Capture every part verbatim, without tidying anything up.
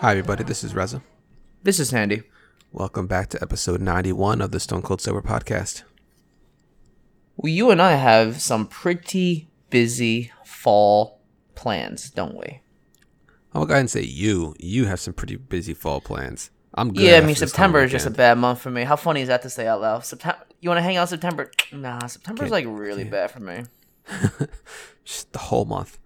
Hi, everybody. This is Reza. This is Sandy. Welcome back to episode ninety-one of the Stone Cold Sober Podcast. Well, you and I have some pretty busy fall plans, don't we? I'll go ahead and say you. You have some pretty busy fall plans. I'm good. Yeah, I mean, September is just a bad month for me. How funny is that to say out loud? September. You want to hang out in September? Nah, September's like really bad for me. Just the whole month.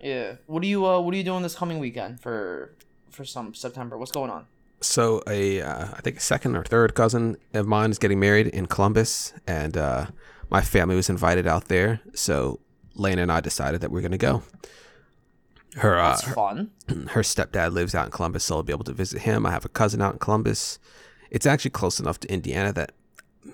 Yeah. What do you uh, What are you doing this coming weekend for for some September? What's going on? So a uh, I think a second or third cousin of mine is getting married in Columbus, and uh, my family was invited out there. So Lana and I decided that we're gonna go. Her uh, That's fun. Her, her stepdad lives out in Columbus, so I'll be able to visit him. I have a cousin out in Columbus. It's actually close enough to Indiana that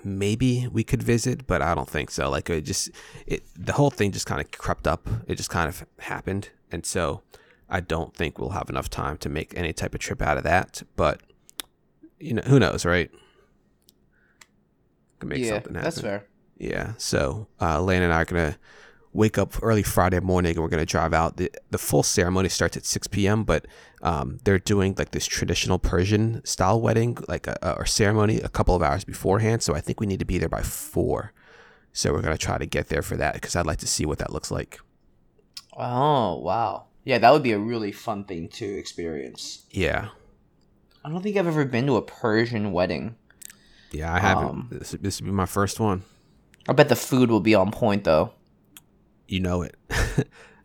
maybe we could visit, but I don't think so. Like it just, it the whole thing just kind of crept up. It just kind of happened, and so I don't think we'll have enough time to make any type of trip out of that. But you know, who knows, right? Could make yeah, something happen. That's fair. Yeah. So uh, Lane and I are gonna wake up early Friday morning, and we're going to drive out. The The full ceremony starts at six p.m., but um, they're doing like this traditional Persian style wedding, like a, a or ceremony a couple of hours beforehand. So I think we need to be there by four. So we're going to try to get there for that because I'd like to see what that looks like. Oh, wow. Yeah, that would be a really fun thing to experience. Yeah. I don't think I've ever been to a Persian wedding. Yeah, I haven't. Um, this, this would be my first one. I bet the food will be on point, though. You know it.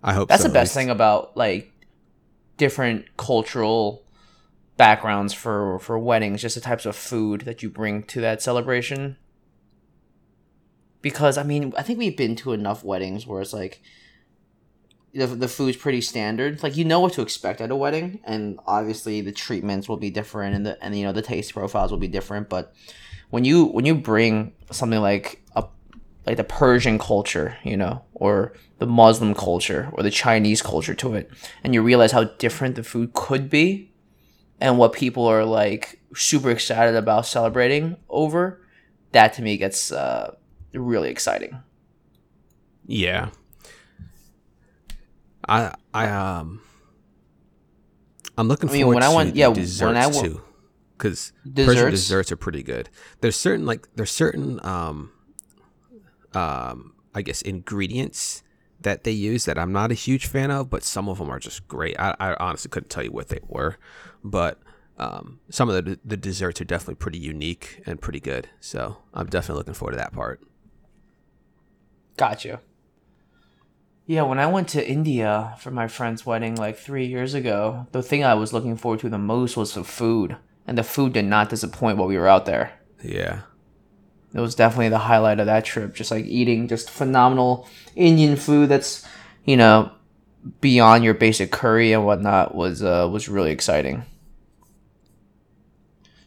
I hope that's so, the best thing about like different cultural backgrounds for for weddings, just the types of food that you bring to that celebration. Because I mean, I think we've been to enough weddings where it's like the the food's pretty standard. Like you know what to expect at a wedding, and obviously the treatments will be different, and the and you know the taste profiles will be different. But when you when you bring something like a like the Persian culture, you know, or the Muslim culture or the Chinese culture to it, and you realize how different the food could be and what people are like super excited about celebrating over, that to me gets uh, really exciting. Yeah. I I um I'm looking I mean, forward when to I went, yeah, desserts when I went, too, because Persian desserts are pretty good. There's certain like there's certain um. Um, I guess ingredients that they use that I'm not a huge fan of, but some of them are just great. I, I honestly couldn't tell you what they were, but um, some of the the desserts are definitely pretty unique and pretty good. So I'm definitely looking forward to that part. Gotcha. Yeah, when I went to India for my friend's wedding like three years ago, the thing I was looking forward to the most was the food, and the food did not disappoint while we were out there. Yeah. It was definitely the highlight of that trip, just like eating just phenomenal Indian food that's, you know, beyond your basic curry and whatnot was uh, was really exciting.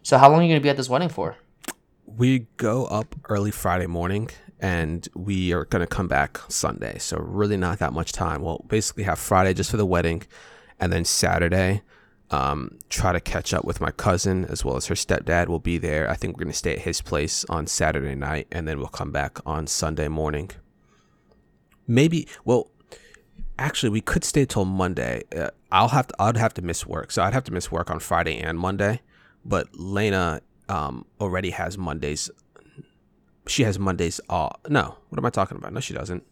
So how long are you going to be at this wedding for? We go up early Friday morning, and we are going to come back Sunday, so really not that much time. We'll basically have Friday just for the wedding, and then Saturday Um, try to catch up with my cousin as well as her stepdad will be there. I think we're going to stay at his place on Saturday night, and then we'll come back on Sunday morning. Maybe, well, actually, we could stay till Monday. Uh, I'll have to, I'd have to miss work, so I'd have to miss work on Friday and Monday. But Lena um already has Mondays. She has Mondays off. No, what am I talking about? No, she doesn't.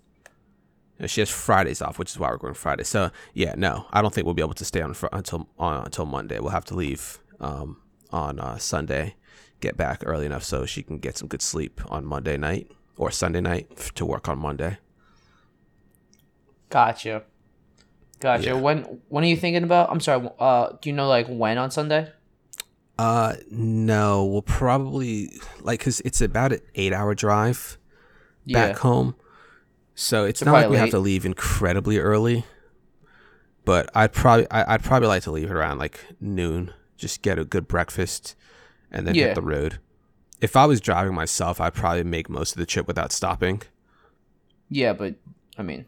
She has Fridays off, which is why we're going Friday. So yeah, no, I don't think we'll be able to stay on fr- until on until Monday. We'll have to leave um, on uh, Sunday, get back early enough so she can get some good sleep on Monday night or Sunday night f- to work on Monday. Gotcha, gotcha. Yeah. When when are you thinking about? I'm sorry. Uh, do you know like when on Sunday? Uh, no, we'll probably like because it's about an eight-hour drive back yeah. home. So it's They're not like we late. have to leave incredibly early, but I'd probably I, I'd probably like to leave around like noon, just get a good breakfast, and then yeah. hit the road. If I was driving myself, I'd probably make most of the trip without stopping. Yeah, but I mean,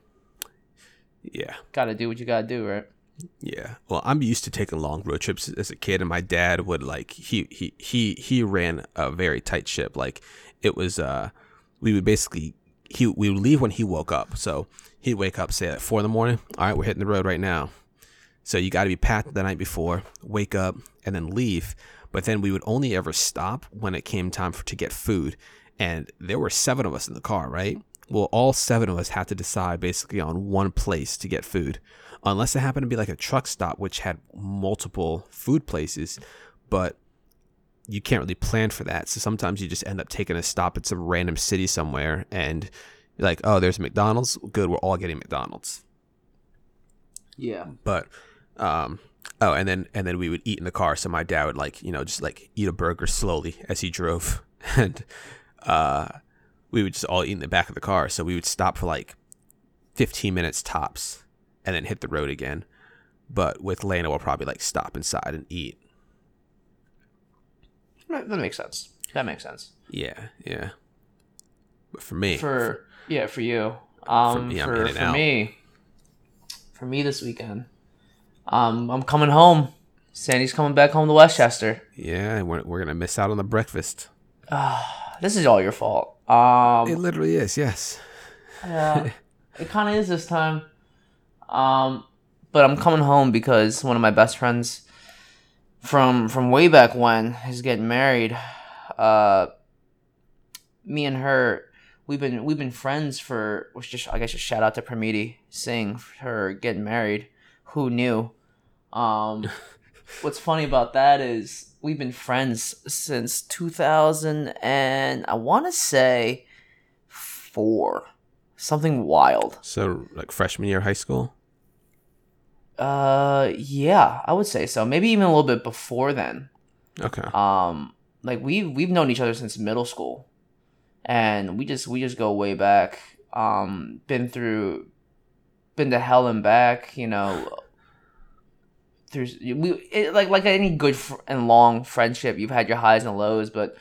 yeah, gotta do what you gotta do, right? Yeah. Well, I'm used to taking long road trips as a kid, and my dad would like he he he he ran a very tight ship. Like it was uh, we would basically. He we would leave when he woke up, so he'd wake up, say at four in the morning. All right, we're hitting the road right now. So you got to be packed the night before, wake up, and then leave. But then we would only ever stop when it came time for, to get food. And there were seven of us in the car, right? Well, all seven of us had to decide basically on one place to get food. Unless it happened to be like a truck stop, which had multiple food places. But you can't really plan for that. So sometimes you just end up taking a stop at some random city somewhere. And you're like, oh, there's McDonald's. Good, we're all getting McDonald's. Yeah. But... um oh and then and then we would eat in the car, so my dad would like you know just like eat a burger slowly as he drove, and uh we would just all eat in the back of the car. So we would stop for like fifteen minutes tops and then hit the road again. But with Lana, we'll probably like stop inside and eat. That makes sense that makes sense. Yeah yeah. But for me for, for yeah for you um for me, for, for, me for me this weekend, Um, I'm coming home. Sandy's coming back home to Westchester. Yeah, we're we're gonna miss out on the breakfast. Uh, this is all your fault. Um, it literally is. Yes. Yeah, it kind of is this time. Um, but I'm coming home because one of my best friends from from way back when is getting married. Uh, me and her, we've been we've been friends for. Which just I guess just shout out to Pramiti Singh for her getting married. Who knew? Um, what's funny about that is we've been friends since two thousand and I want to say four, something wild. So like freshman year of high school? Uh, yeah, I would say so. Maybe even a little bit before then. Okay. Um, like we we've known each other since middle school, and we just we just go way back. Um, been through. Been to hell and back, you know. There's we it, like like any good fr- and long friendship. You've had your highs and lows, but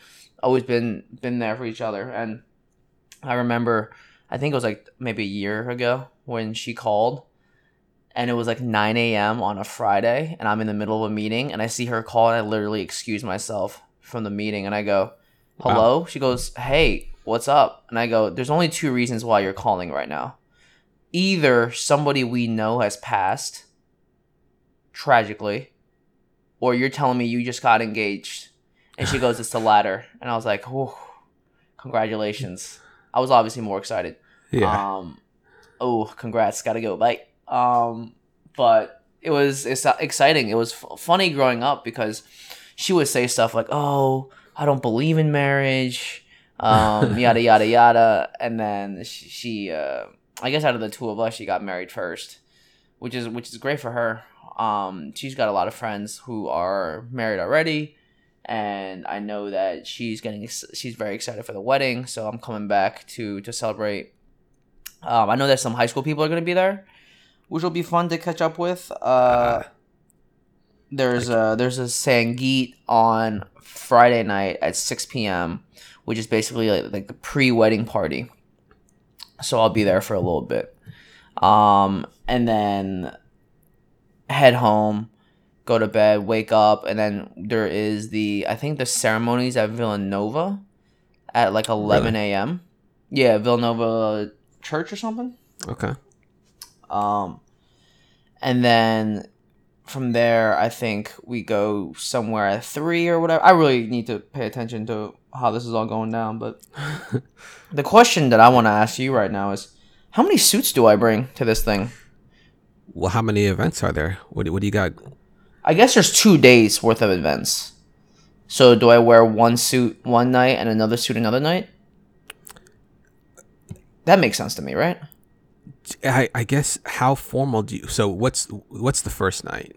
always been been there for each other. And I remember, I think it was like maybe a year ago when she called, and it was like nine a.m. on a Friday, and I'm in the middle of a meeting, and I see her call, and I literally excuse myself from the meeting, and I go, "Hello." Wow. She goes, "Hey, what's up?" And I go, "There's only two reasons why you're calling right now. Either somebody we know has passed, tragically, or you're telling me you just got engaged." And she goes, "It's the latter." And I was like, "Oh, congratulations." I was obviously more excited. Yeah. Um, oh, congrats. Gotta go. Bye. Um, but it was it's exciting. It was f- funny growing up because she would say stuff like, "Oh, I don't believe in marriage," um, yada, yada, yada. And then she... she uh, I guess out of the two of us, she got married first, which is which is great for her. Um, she's got a lot of friends who are married already, and I know that she's getting she's very excited for the wedding. So I'm coming back to to celebrate. Um, I know that some high school people are going to be there, which will be fun to catch up with. Uh, there's a there's a Sangeet on Friday night at six p.m., which is basically like, like the pre-wedding party. So I'll be there for a little bit. Um, and then head home, go to bed, wake up. And then there is the, I think the ceremony's at Villanova at like eleven a.m. Really? Yeah, Villanova Church or something. Okay. Um, and then from there, I think we go somewhere at three or whatever. I really need to pay attention to how this is all going down, but the question that I want to ask you right now is, how many suits do I bring to this thing? Well, how many events are there? What, what do you got? I guess there's two days worth of events. So do I wear one suit one night and another suit another night? That makes sense to me, right? I, I guess, how formal do you... So what's what's the first night?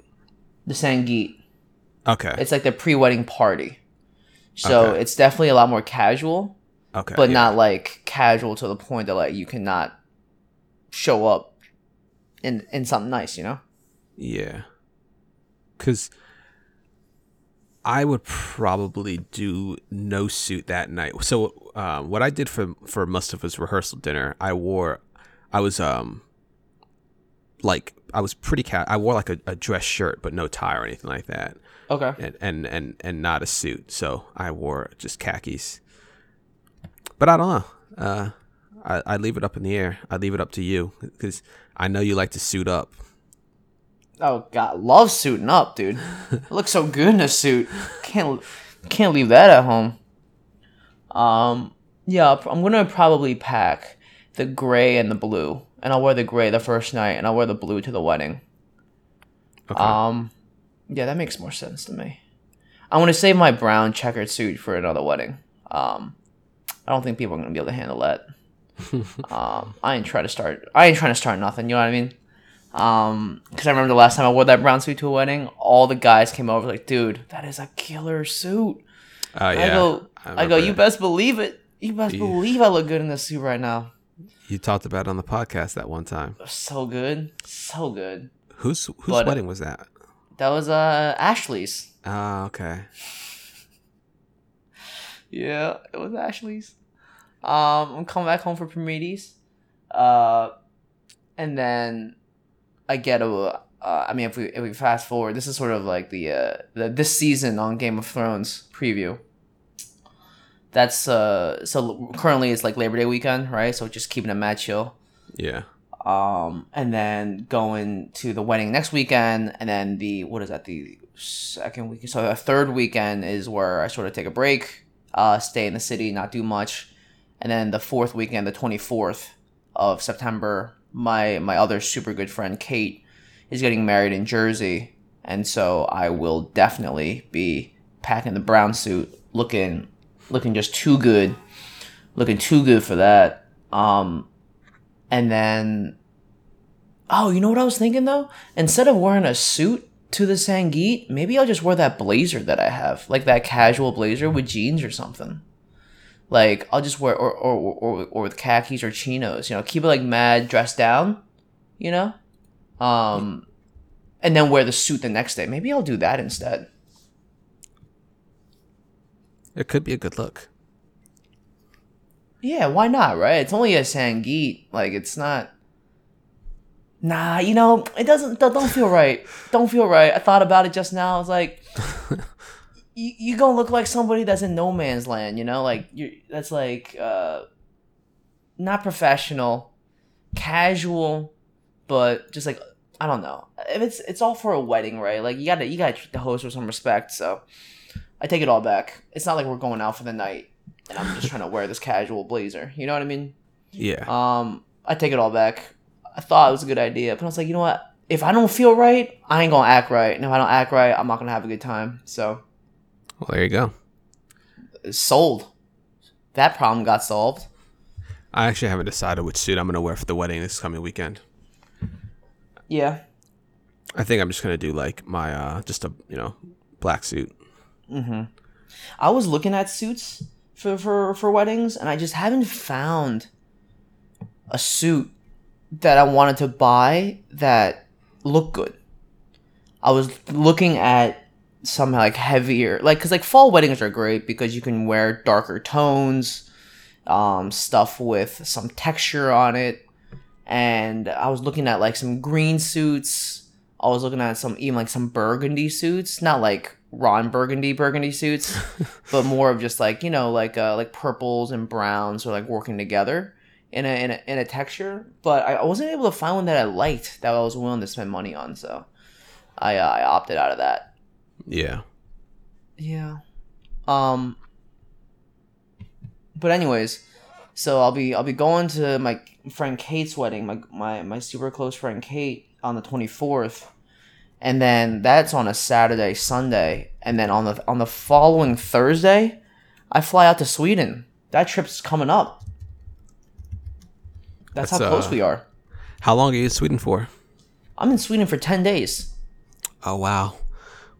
The Sangeet. Okay. It's like the pre-wedding party. So okay. It's definitely a lot more casual, okay, but yeah. Not like casual to the point that like you cannot show up in in something nice, you know? Yeah. Because I would probably do no suit that night. So uh, what I did for, for Mustafa's rehearsal dinner, I wore... I was um like I was pretty cat I wore like a, a dress shirt but no tie or anything like that. Okay. And, and and and not a suit. So I wore just khakis. But I don't know. Uh I I leave it up in the air. I leave it up to you, cuz I know you like to suit up. Oh God, love suiting up, dude. I look so good in a suit. Can't can't leave that at home. Um, yeah, I'm gonna probably pack the gray and the blue, and I'll wear the gray the first night, and I'll wear the blue to the wedding. Okay. Um, yeah, that makes more sense to me. I want to save my brown checkered suit for another wedding. Um, I don't think people are gonna be able to handle that. um, I ain't trying to start. I ain't trying to start nothing. You know what I mean? Um, because I remember the last time I wore that brown suit to a wedding, all the guys came over like, "Dude, that is a killer suit." Oh uh, yeah. I go, I, I go. You best believe it. You best you, believe I look good in this suit right now. You talked about it on the podcast that one time. So good, so good. Whose whose but, wedding was that? That was uh Ashley's. Oh, okay. Yeah, it was Ashley's. Um, I'm coming back home for Pramiti's, uh, and then I get a. Uh, I mean, if we if we fast forward, this is sort of like the uh the this season on Game of Thrones preview. That's uh so currently it's like Labor Day weekend, right? So just keeping it mad chill. Yeah. Um, and then going to the wedding next weekend, and then the what is that the second weekend? So the third weekend is where I sort of take a break, uh, stay in the city, not do much. And then the fourth weekend, the twenty-fourth of September, my, my other super good friend, Kate, is getting married in Jersey. And so I will definitely be packing the brown suit, looking looking just too good, looking too good for that. Um, and then, oh, you know what I was thinking, though? Instead of wearing a suit to the Sangeet, maybe I'll just wear that blazer that I have, like that casual blazer with jeans or something. Like, I'll just wear, or, or or or with khakis or chinos, you know, keep it like mad dressed down, you know? Um, and then wear the suit the next day. Maybe I'll do that instead. It could be a good look. Yeah, why not, right? It's only a Sangeet. Like, it's not, nah, you know, it doesn't, don't feel right. Don't feel right. I thought about it just now. I was like... You you gonna look like somebody that's in no man's land, you know? Like you, that's like uh, not professional, casual, but just like I don't know. If it's it's all for a wedding, right? Like you gotta you gotta treat the host with some respect. So I take it all back. It's not like we're going out for the night, and I'm just trying to wear this casual blazer. You know what I mean? Yeah. Um, I take it all back. I thought it was a good idea, but I was like, you know what? If I don't feel right, I ain't gonna act right. And if I don't act right, I'm not gonna have a good time. So. Well, there you go. Sold. That problem got solved. I actually haven't decided which suit I'm going to wear for the wedding this coming weekend. Yeah. I think I'm just going to do like my, uh, just a, you know, black suit. Mm-hmm. I was looking at suits for, for, for weddings, and I just haven't found a suit that I wanted to buy that looked good. I was looking at somehow like heavier, like because like fall weddings are great because you can wear darker tones, um, stuff with some texture on it. And I was looking at like some green suits. I was looking at some even like some burgundy suits, not like Ron Burgundy burgundy suits, but more of just like you know like uh, like purples and browns or like working together in a in a in a texture. But I wasn't able to find one that I liked that I was willing to spend money on, so I uh, I opted out of that. Yeah. Yeah. Um But anyways, so I'll be I'll be going to my friend Kate's wedding, my my, my super close friend Kate on the twenty-fourth. And then that's on a Saturday, Sunday, and then on the on the following Thursday, I fly out to Sweden. That trip's coming up. That's, that's how close uh, we are. How long are you in Sweden for? I'm in Sweden for ten days. Oh wow.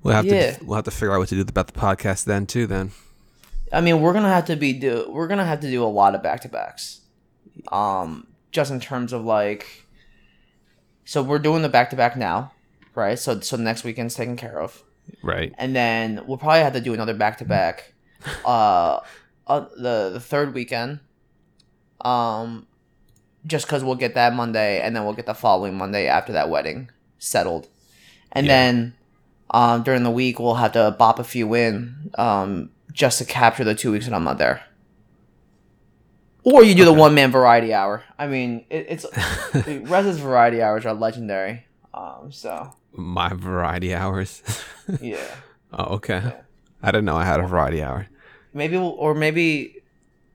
We'll have yeah. to we'll have to figure out what to do about the podcast then too. Then, I mean, we're gonna have to be do we're gonna have to do a lot of back to backs, um, just in terms of like. So we're doing the back to back now, right? So so the next weekend's taken care of, right? And then we'll probably have to do another back to back, uh, the the third weekend, um, just because we'll get that Monday and then we'll get the following Monday after that wedding settled, and yeah. then. Um, during the week, we'll have to bop a few in um, just to capture the two weeks that I'm not there. Or you do okay. the one-man variety hour. I mean, it, it's Reza's variety hours are legendary. Um, so my variety hours. Yeah. Oh, okay. Yeah. I didn't know I had a variety hour. Maybe we'll, or maybe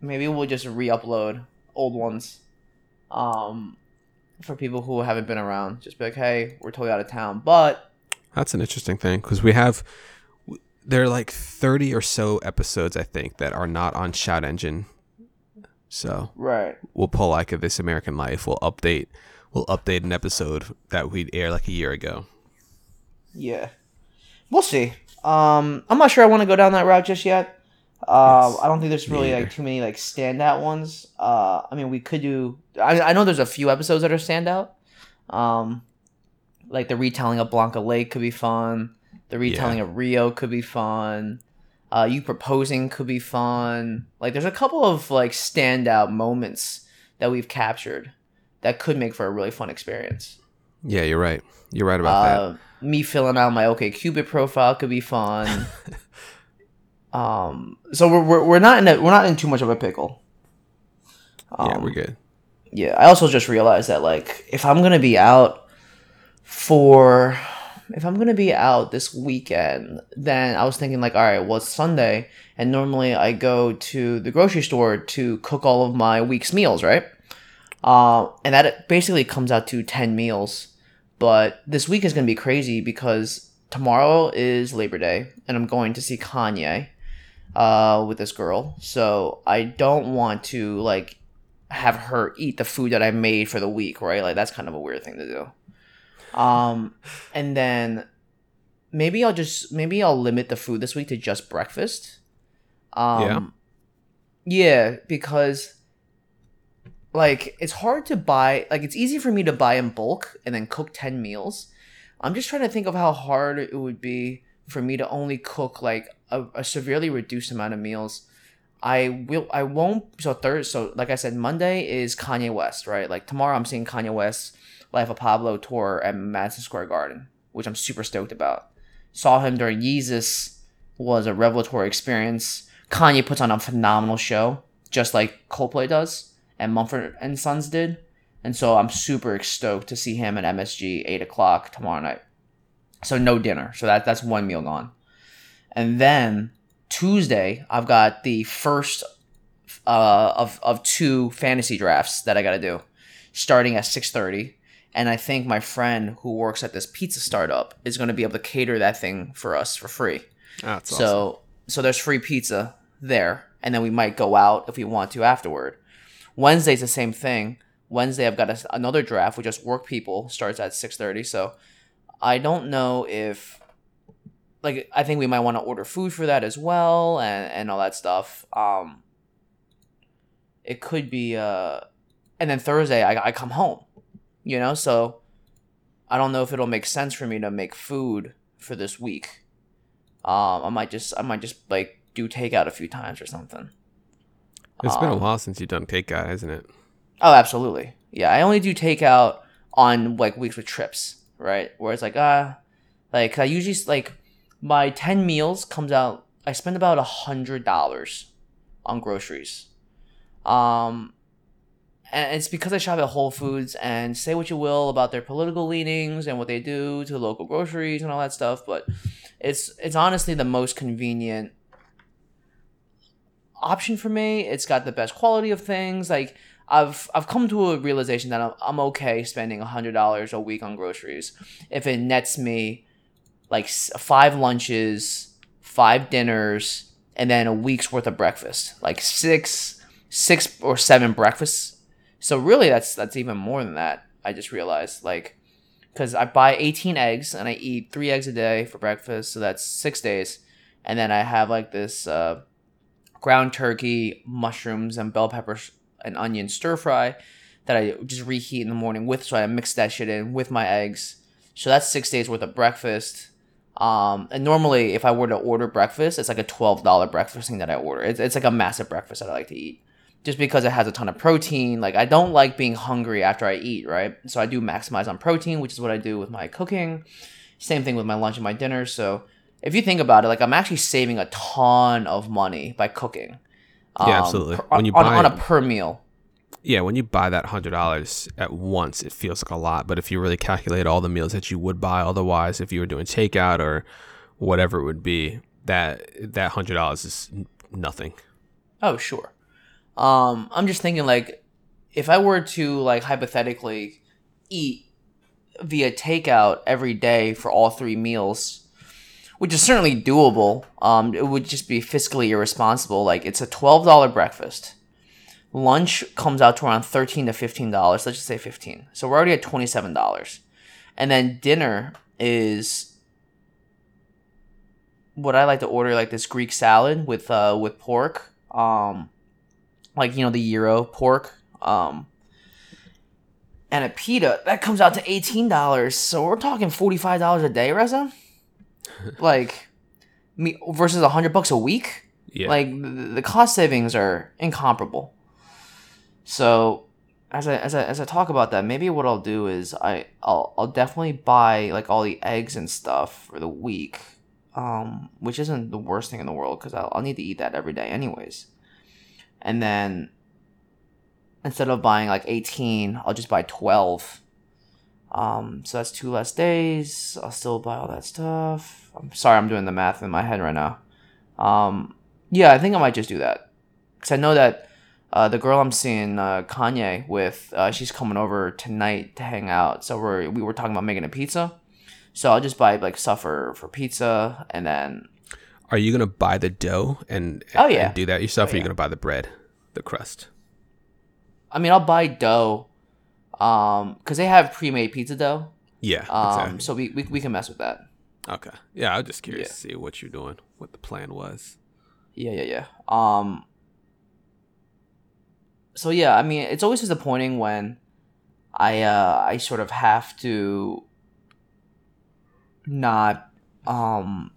maybe we'll just re-upload old ones um, for people who haven't been around. Just be like, hey, we're totally out of town. But that's an interesting thing because we have there are like thirty or so episodes, I think, that are not on Shout Engine. So right, we'll pull like a This American Life. We'll update. We'll update an episode that we'd air like a year ago. Yeah, we'll see. Um, I'm not sure I want to go down that route just yet. Uh, yes, I don't think there's really like too many like standout ones. Uh, I mean, we could do. I, I know there's a few episodes that are standout. Um, like the retelling of Blanca Lake could be fun. The retelling yeah. of Rio could be fun. Uh, you proposing could be fun. Like there's a couple of like standout moments that we've captured that could make for a really fun experience. Yeah, you're right. You're right about uh, that. Me filling out my OkCupid profile could be fun. um, so we're, we're we're not in a, we're not in too much of a pickle. Um, yeah, we're good. Yeah, I also just realized that like if I'm gonna be out for if I'm gonna be out this weekend, then I was thinking like, all right, well it's Sunday, and normally I go to the grocery store to cook all of my week's meals, right? Uh, and that basically comes out to ten meals. But this week is going to be crazy because tomorrow is Labor Day and I'm going to see Kanye uh, with this girl. So I don't want to like have her eat the food that I made for the week, right? Like that's kind of a weird thing to do. Um, and then maybe I'll just maybe I'll limit the food this week to just breakfast. Um, yeah. Yeah, because like, it's hard to buy, like, it's easy for me to buy in bulk and then cook ten meals. I'm just trying to think of how hard it would be for me to only cook, like, a, a severely reduced amount of meals. I will, I won't, so Thursday, so like I said, Monday is Kanye West, right? Like, tomorrow I'm seeing Kanye West's Life of Pablo tour at Madison Square Garden, which I'm super stoked about. Saw him during Yeezus, was a revelatory experience. Kanye puts on a phenomenal show, just like Coldplay does. And Mumford and Sons did. And so I'm super stoked to see him at M S G eight o'clock tomorrow night. So no dinner. So that that's one meal gone. And then Tuesday, I've got the first uh, of, of two fantasy drafts that I got to do. Starting at six thirty. And I think my friend who works at this pizza startup is going to be able to cater that thing for us for free. Oh, that's so, awesome. So there's free pizza there. And then we might go out if we want to afterward. Wednesday's the same thing. Wednesday, I've got a, another draft with just work people. Starts at six thirty, so I don't know if... Like, I think we might want to order food for that as well and, and all that stuff. Um, it could be... Uh, and then Thursday, I, I come home, you know? So I don't know if it'll make sense for me to make food for this week. Um, I might just, I might just like, do takeout a few times or something. It's been a while since you've done takeout, isn't it? Oh, absolutely. Yeah, I only do takeout on like weeks with trips, right? Where it's like, ah, uh, like I usually like my ten meals comes out. I spend about a hundred dollars on groceries, um, and it's because I shop at Whole Foods. And say what you will about their political leanings and what they do to local groceries and all that stuff, but it's it's honestly the most convenient option for me. It's got the best quality of things. Like I've I've come to a realization that I'm, I'm okay spending a hundred dollars a week on groceries if it nets me like five lunches, five dinners, and then a week's worth of breakfast. Like six six or seven breakfasts. So really that's that's even more than that. I just realized like because I buy eighteen eggs and I eat three eggs a day for breakfast, so that's six days, and then I have like this uh ground turkey, mushrooms, and bell peppers and onion stir fry that I just reheat in the morning with. So I mix that shit in with my eggs. So that's six days worth of breakfast. Um, and normally, if I were to order breakfast, it's like a twelve dollars breakfast thing that I order. It's, it's like a massive breakfast that I like to eat just because it has a ton of protein. Like I don't like being hungry after I eat, right? So I do maximize on protein, which is what I do with my cooking. Same thing with my lunch and my dinner. So if you think about it, like I'm actually saving a ton of money by cooking. Um, yeah, absolutely. When you buy on, on a per meal. yeah, when you buy that one hundred dollars at once, it feels like a lot. But if you really calculate all the meals that you would buy otherwise, if you were doing takeout or whatever it would be, that that one hundred dollars is nothing. Oh, sure. Um, I'm just thinking, like, if I were to, like, hypothetically eat via takeout every day for all three meals, which is certainly doable, um, it would just be fiscally irresponsible. Like, it's a twelve dollars breakfast. Lunch comes out to around thirteen to fifteen dollars. Let's just say fifteen. So we're already at twenty-seven dollars. And then dinner is what I like to order, like this Greek salad with uh, with pork, um, like, you know, the gyro pork, um, and a pita. That comes out to eighteen dollars. So we're talking forty-five dollars a day, Reza? Like, me versus one hundred bucks a week? Yeah. Like, the cost savings are incomparable. So as I, as I, as I talk about that, maybe what I'll do is I, I'll, I'll definitely buy, like, all the eggs and stuff for the week, um, which isn't the worst thing in the world because I'll, I'll need to eat that every day anyways. And then instead of buying, like, eighteen, I'll just buy twelve. Um, so that's two less days. I'll still buy all that stuff. I'm sorry, I'm doing the math in my head right now. Um, yeah, I think I might just do that because I know that Uh, the girl I'm seeing uh, Kanye with, uh, she's coming over tonight to hang out. So we we were talking about making a pizza. So I'll just buy, like, stuff for, for pizza, and then. Are you gonna buy the dough and, oh, yeah. and do that yourself? Oh, or are you yeah. gonna buy the bread, the crust? I mean, I'll buy dough, um, because they have pre-made pizza dough. Yeah. Um. Exactly. So we, we we can mess with that. Okay. Yeah, I'm just curious yeah. to see what you're doing, what the plan was. Yeah, yeah, yeah. Um. So, yeah, I mean, it's always disappointing when I uh, I sort of have to not um,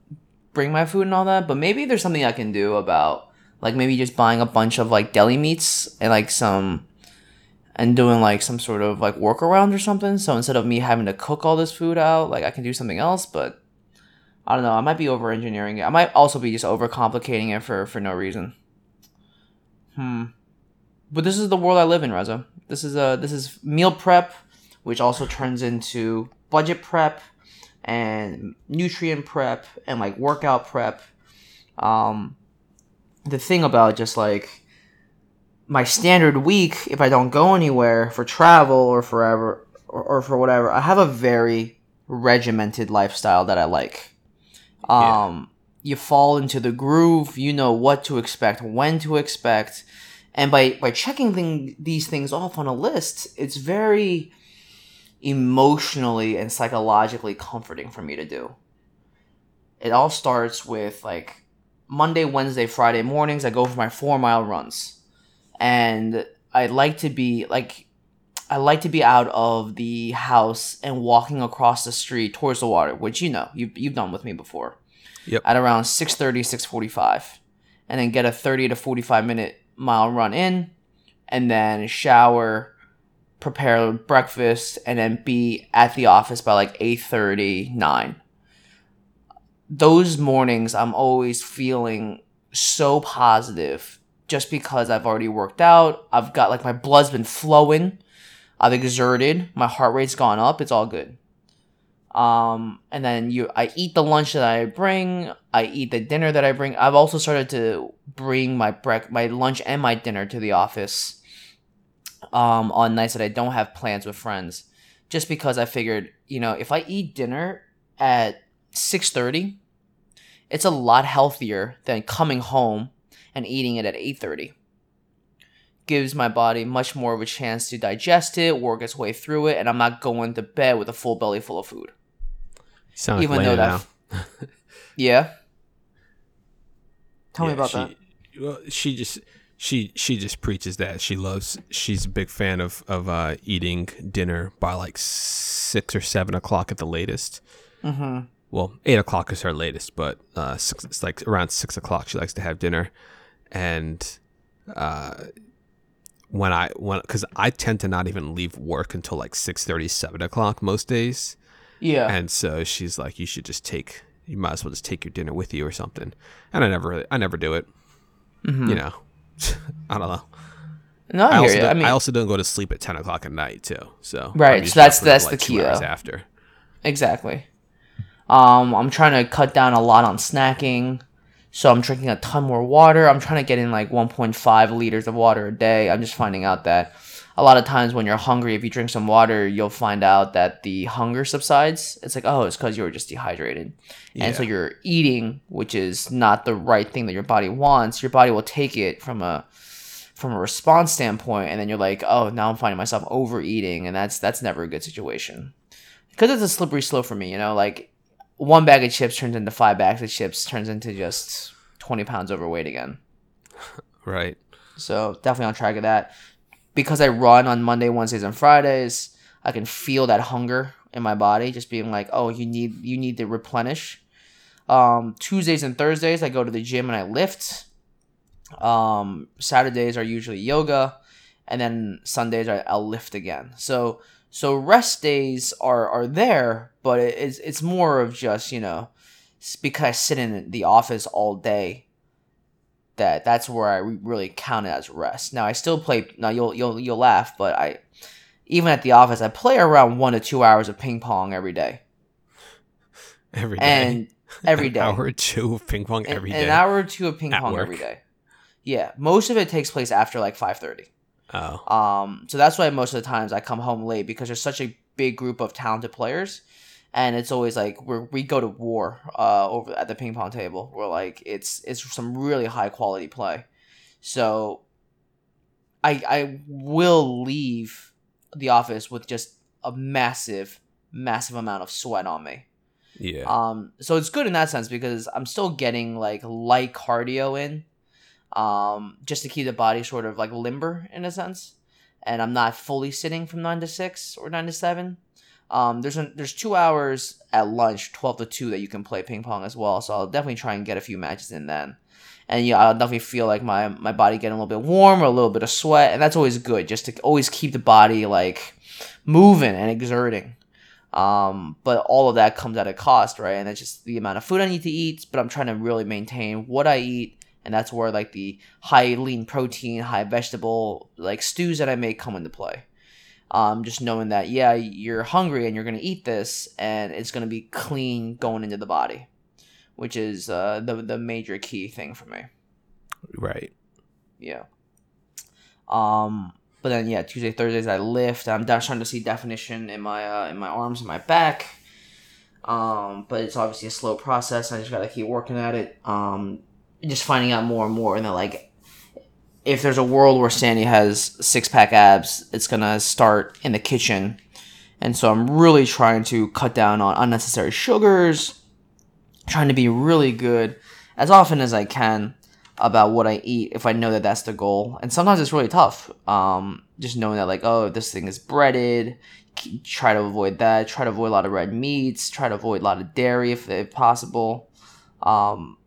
bring my food and all that. But maybe there's something I can do about, like, maybe just buying a bunch of, like, deli meats and, like, some – and doing, like, some sort of, like, workaround or something. So instead of me having to cook all this food out, like, I can do something else. But I don't know. I might be over-engineering it. I might also be just overcomplicating it for, for no reason. Hmm. But this is the world I live in, Reza. This is uh this is meal prep, which also turns into budget prep and nutrient prep and, like, workout prep. Um, the thing about just, like, my standard week, if I don't go anywhere for travel or forever or, or for whatever, I have a very regimented lifestyle that I like. Um, yeah. You fall into the groove. You know what to expect, when to expect. And by, by checking thing, these things off on a list, it's very emotionally and psychologically comforting for me to do. It all starts with, like, Monday, Wednesday, Friday mornings, I go for my four-mile runs. And I like to be, like, I like to be out of the house and walking across the street towards the water, which, you know, you've, you've done with me before. Yep. At around six thirty, six forty-five. And then get a thirty to forty-five minute mile run in, and then shower, prepare breakfast, and then be at the office by, like, eight thirty, nine. Those mornings I'm always feeling so positive just because I've already worked out. I've got, like, my blood's been flowing. I've exerted. My heart rate's gone up. It's all good. Um, and then you, I eat the lunch that I bring. I eat the dinner that I bring. I've also started to bring my brec- my lunch and my dinner to the office, um, on nights that I don't have plans with friends, just because I figured, you know, if I eat dinner at six thirty, it's a lot healthier than coming home and eating it at eight thirty. Gives my body much more of a chance to digest it, work its way through it, and I'm not going to bed with a full belly full of food. Sounds even though that, now. yeah. Tell yeah, me about she, that. Well, she just she she just preaches that she loves. She's a big fan of of uh, eating dinner by, like, six or seven o'clock at the latest. Mm-hmm. Well, eight o'clock is her latest, but uh, six, it's like around six o'clock. She likes to have dinner, and uh, when I when because I tend to not even leave work until, like, six thirty, seven o'clock most days. Yeah. And so she's like, you should just take, you might as well just take your dinner with you or something. And I never really, I never do it. Mm-hmm. You know, I don't know. No, I, I, also don't, I, mean, I also don't go to sleep at ten o'clock at night too. So right, so that's that's like the key. Hours after, exactly. Um, I'm trying to cut down a lot on snacking, so I'm drinking a ton more water. I'm trying to get in like one point five liters of water a day. I'm just finding out that a lot of times when you're hungry, if you drink some water, you'll find out that the hunger subsides. It's like, oh, it's because you were just dehydrated. Yeah. And so you're eating, which is not the right thing that your body wants. Your body will take it from a from a response standpoint, and then you're like, oh, now I'm finding myself overeating, and that's that's never a good situation. Because it's a slippery slope for me, you know? Like, one bag of chips turns into five bags of chips, turns into just twenty pounds overweight again. Right. So definitely on track of that. Because I run on Monday, Wednesdays, and Fridays, I can feel that hunger in my body, just being like, oh, you need you need to replenish. Um, Tuesdays and Thursdays, I go to the gym and I lift. Um, Saturdays are usually yoga, and then Sundays I, I'll lift again. So so rest days are are there, but it, it's it's more of just, you know, because I sit in the office all day. That that's where I really count it as rest. Now I still play. Now you'll you'll you'll laugh, but I even at the office I play around one to two hours of ping pong every day. Every day and every day. An hour or two of ping pong every an, day. An hour or two of ping at pong work. Every day. Yeah, most of it takes place after like five thirty. Oh. Um. So that's why most of the times I come home late, because there's such a big group of talented players. And it's always like we we go to war uh, over at the ping pong table. We're like it's it's some really high quality play, so I I will leave the office with just a massive massive amount of sweat on me. Yeah. Um. So it's good in that sense because I'm still getting like light cardio in, um, just to keep the body sort of like limber in a sense, and I'm not fully sitting from nine to six or nine to seven. Um, there's an, there's two hours at lunch, twelve to two, that you can play ping pong as well. So I'll definitely try and get a few matches in then. And, yeah, I'll definitely feel like my, my body getting a little bit warm or a little bit of sweat. And that's always good, just to always keep the body, like, moving and exerting. Um, but all of that comes at a cost, right? And that's just the amount of food I need to eat. But I'm trying to really maintain what I eat. And that's where, like, the high lean protein, high vegetable, like, stews that I make come into play. Um, just knowing that, yeah, you're hungry and you're going to eat this and it's going to be clean going into the body, which is uh, the the major key thing for me. Right. Yeah. Um. But then, yeah, Tuesday, Thursdays, I lift. I'm starting to see definition in my uh, in my arms and my back. Um. But it's obviously a slow process. I just got to keep working at it. Um. Just finding out more and more. And then, like, if there's a world where Sandy has six-pack abs, it's going to start in the kitchen. And so I'm really trying to cut down on unnecessary sugars, trying to be really good as often as I can about what I eat if I know that that's the goal. And sometimes it's really tough, um, just knowing that, like, oh, this thing is breaded. Try to avoid that. Try to avoid a lot of red meats. Try to avoid a lot of dairy if, if possible. Um,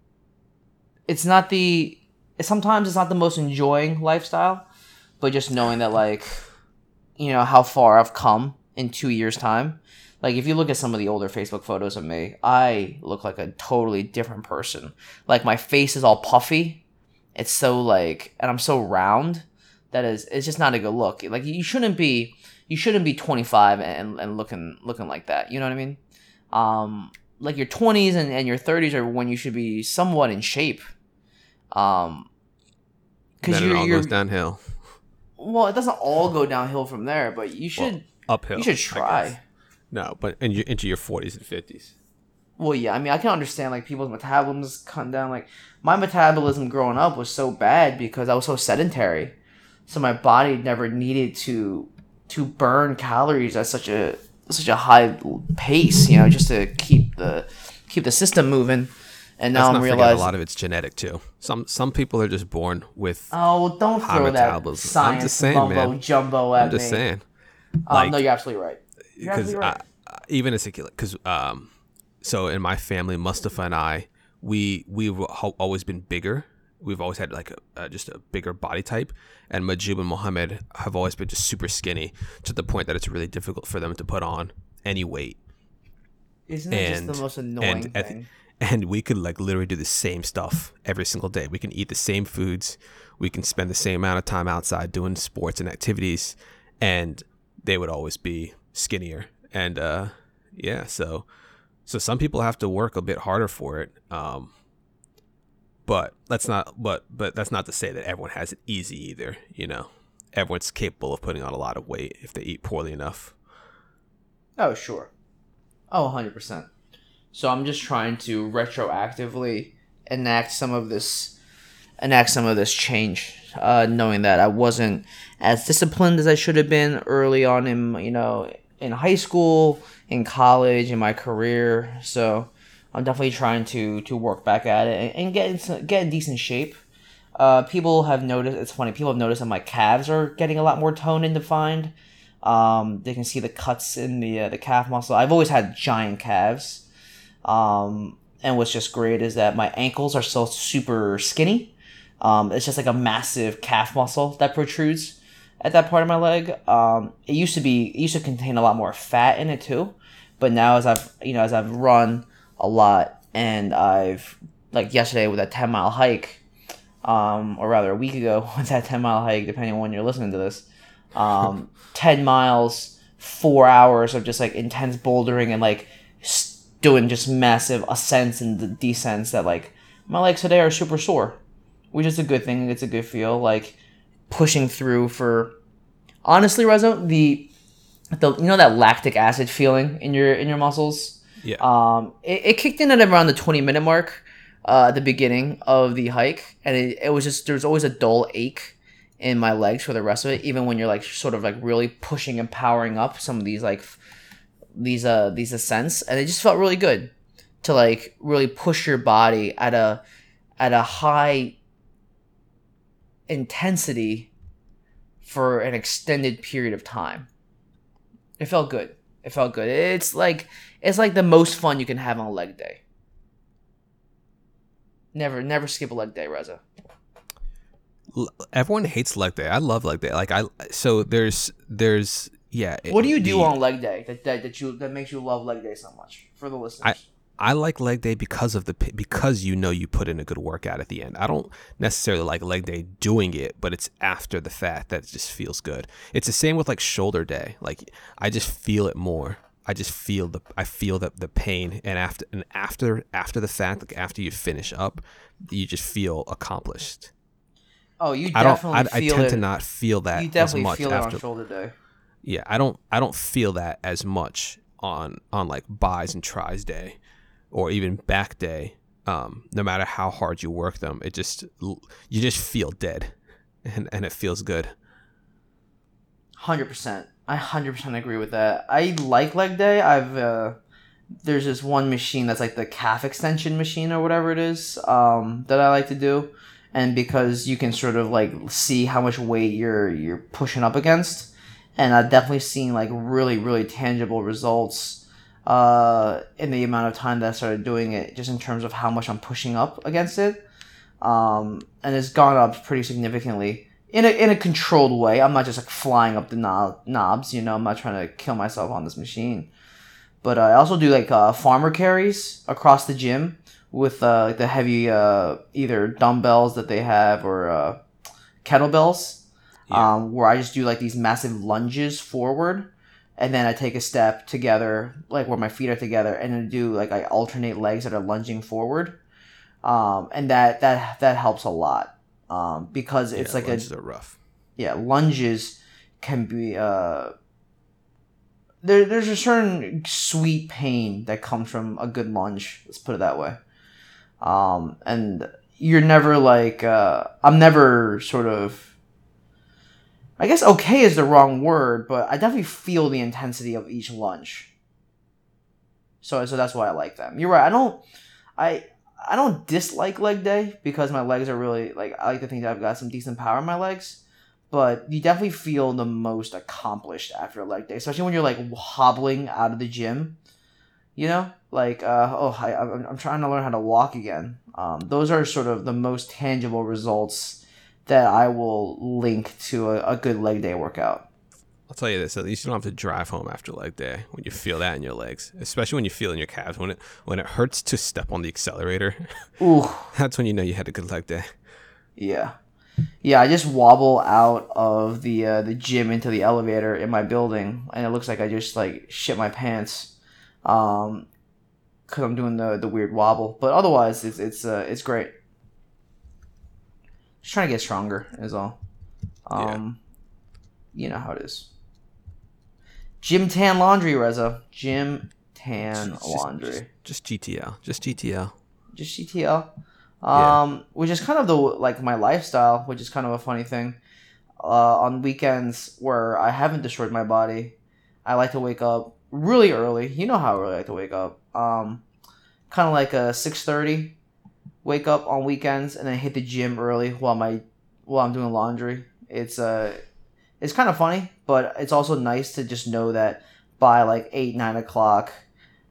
it's not the... Sometimes it's not the most enjoying lifestyle, but just knowing that, like, you know, how far I've come in two years' time. Like, if you look at some of the older Facebook photos of me, I look like a totally different person. Like, my face is all puffy. It's so, like, and I'm so round that is, it's just not a good look. Like, you shouldn't be, you shouldn't be twenty-five and, and looking looking like that. You know what I mean? Um, like, your twenties and, and your thirties are when you should be somewhat in shape. Um, Because it all goes downhill. Well, it doesn't all go downhill from there, but you should well, uphill. You should try. No, but in your, into your forties and fifties. Well, yeah, I mean, I can understand like people's metabolisms come down. Like my metabolism growing up was so bad because I was so sedentary, so my body never needed to to burn calories at such a such a high pace, you know, just to keep the keep the system moving. And now I'm realizing a lot of it's genetic too. Some some people are just born with oh, don't high throw metabolism. That science I'm just saying, mumbo man. Jumbo at me. I'm just me. Saying. Like, um, no, you're absolutely right. Because right. even as a kid, because um, so in my family, Mustafa and I, we we've always been bigger. We've always had like a, uh, just a bigger body type, and Majib and Mohammed have always been just super skinny to the point that it's really difficult for them to put on any weight. Isn't it and, just the most annoying and thing? and we could like literally do the same stuff every single day. We can eat the same foods. We can spend the same amount of time outside doing sports and activities, and they would always be skinnier. And uh, yeah, so so some people have to work a bit harder for it. Um, but that's not but but that's not to say that everyone has it easy either. You know, everyone's capable of putting on a lot of weight if they eat poorly enough. Oh, sure. Oh, one hundred percent. So I'm just trying to retroactively enact some of this, enact some of this change, uh, knowing that I wasn't as disciplined as I should have been early on in, you know, in high school, in college, in my career. So I'm definitely trying to to work back at it and get in some, get in decent shape. Uh, people have noticed. It's funny. People have noticed that my calves are getting a lot more toned and defined. Um, they can see the cuts in the uh, the calf muscle. I've always had giant calves, um, and what's just great is that my ankles are still super skinny. Um, it's just like a massive calf muscle that protrudes at that part of my leg. Um, it used to be it used to contain a lot more fat in it too, but now as I've you know as I've run a lot and I've like yesterday with that ten mile hike, um, or rather a week ago with that ten mile hike, depending on when you're listening to this. um ten miles, four hours of just like intense bouldering and like doing just massive ascents and descents that like my legs today are super sore, which is a good thing. It's a good feel, like pushing through for, honestly, Reza, the the you know that lactic acid feeling in your in your muscles. Yeah. um it, it kicked in at around the twenty minute mark uh at the beginning of the hike, and it, it was just, there's always a dull ache in my legs for the rest of it, even when you're like sort of like really pushing and powering up some of these like f- these uh these ascents, and it just felt really good to like really push your body at a at a high intensity for an extended period of time. It felt good. It felt good. It's like it's like the most fun you can have on leg day. Never never skip a leg day, Reza. Everyone hates leg day. I love leg day. Like I, so there's, there's, yeah. It, what do you do the, on leg day that, that that you that makes you love leg day so much? For the listeners, I, I like leg day because of the because you know you put in a good workout at the end. I don't necessarily like leg day doing it, but it's after the fact that it just feels good. It's the same with like shoulder day. Like I just feel it more. I just feel the I feel the the pain, and after and after after the fact, like after you finish up, you just feel accomplished. Oh, you definitely I don't, I, feel I tend it. to not feel that as much. You definitely as much feel it after, on shoulder day. Yeah, I don't I don't feel that as much on on like buys and tries day or even back day. Um, no matter how hard you work them, it just you just feel dead and, and it feels good. one hundred percent. I one hundred percent agree with that. I like leg day. I've uh, there's this one machine that's like the calf extension machine or whatever it is um, that I like to do. And because you can sort of like see how much weight you're you're pushing up against, and I've definitely seen like really really tangible results uh, in the amount of time that I started doing it, just in terms of how much I'm pushing up against it, um, and it's gone up pretty significantly in a in a controlled way. I'm not just like flying up the knob, knobs, you know. I'm not trying to kill myself on this machine, but uh, I also do like uh, farmer carries across the gym. With uh, like the heavy uh, either dumbbells that they have or uh, kettlebells, yeah. um, where I just do like these massive lunges forward, and then I take a step together, like where my feet are together, and then do like I alternate legs that are lunging forward, um, and that that that helps a lot um, because it's yeah, like lunges a are rough. Yeah, lunges can be uh, there. There's a certain sweet pain that comes from a good lunge. Let's put it that way. Um, and you're never like, uh, I'm never sort of, I guess okay is the wrong word, but I definitely feel the intensity of each lunge. So, so that's why I like them. You're right. I don't, I, I don't dislike leg day because my legs are really like, I like to think that I've got some decent power in my legs, but you definitely feel the most accomplished after a leg day, especially when you're like hobbling out of the gym, you know? Like, uh, oh, I, I'm trying to learn how to walk again. Um, those are sort of the most tangible results that I will link to a, a good leg day workout. I'll tell you this, at least you don't have to drive home after leg day when you feel that in your legs, especially when you feel in your calves. When it when it hurts to step on the accelerator, ooh, that's when you know you had a good leg day. Yeah. Yeah, I just wobble out of the uh, the gym into the elevator in my building, and it looks like I just like shit my pants, um, because I'm doing the the weird wobble. But otherwise, it's it's uh, it's great. Just trying to get stronger is all. Um, yeah. You know how it is. Gym tan laundry, Reza. Gym tan just, laundry. Just, just G T L. Just G T L. Just G T L. Um, yeah. Which is kind of the like my lifestyle, which is kind of a funny thing. Uh, on weekends where I haven't destroyed my body, I like to wake up really early. You know how I really like to wake up. Um, kind of like a six thirty wake up on weekends, and then hit the gym early while my while I'm doing laundry. It's uh, it's kind of funny, but it's also nice to just know that by like eight nine o'clock,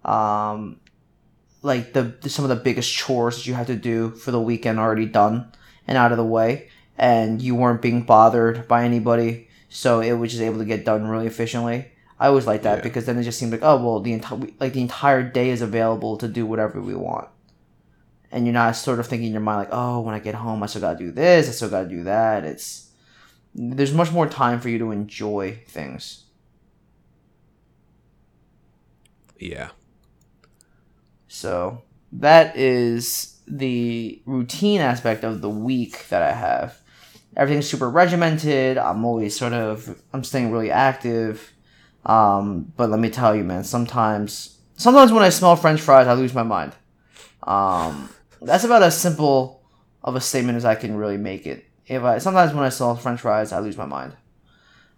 um. like the some of the biggest chores that you have to do for the weekend already done and out of the way, and you weren't being bothered by anybody, so it was just able to get done really efficiently. I always like that, yeah. Because then it just seemed like, oh well, the entire like the entire day is available to do whatever we want, and you're not sort of thinking in your mind like, oh, when I get home, I still gotta do this, I still gotta do that. It's there's much more time for you to enjoy things. Yeah. So that is the routine aspect of the week that I have. Everything's super regimented. I'm always sort of, I'm staying really active. Um, but let me tell you, man, sometimes, sometimes when I smell French fries, I lose my mind. Um, that's about as simple of a statement as I can really make it. If I, sometimes when I smell French fries, I lose my mind.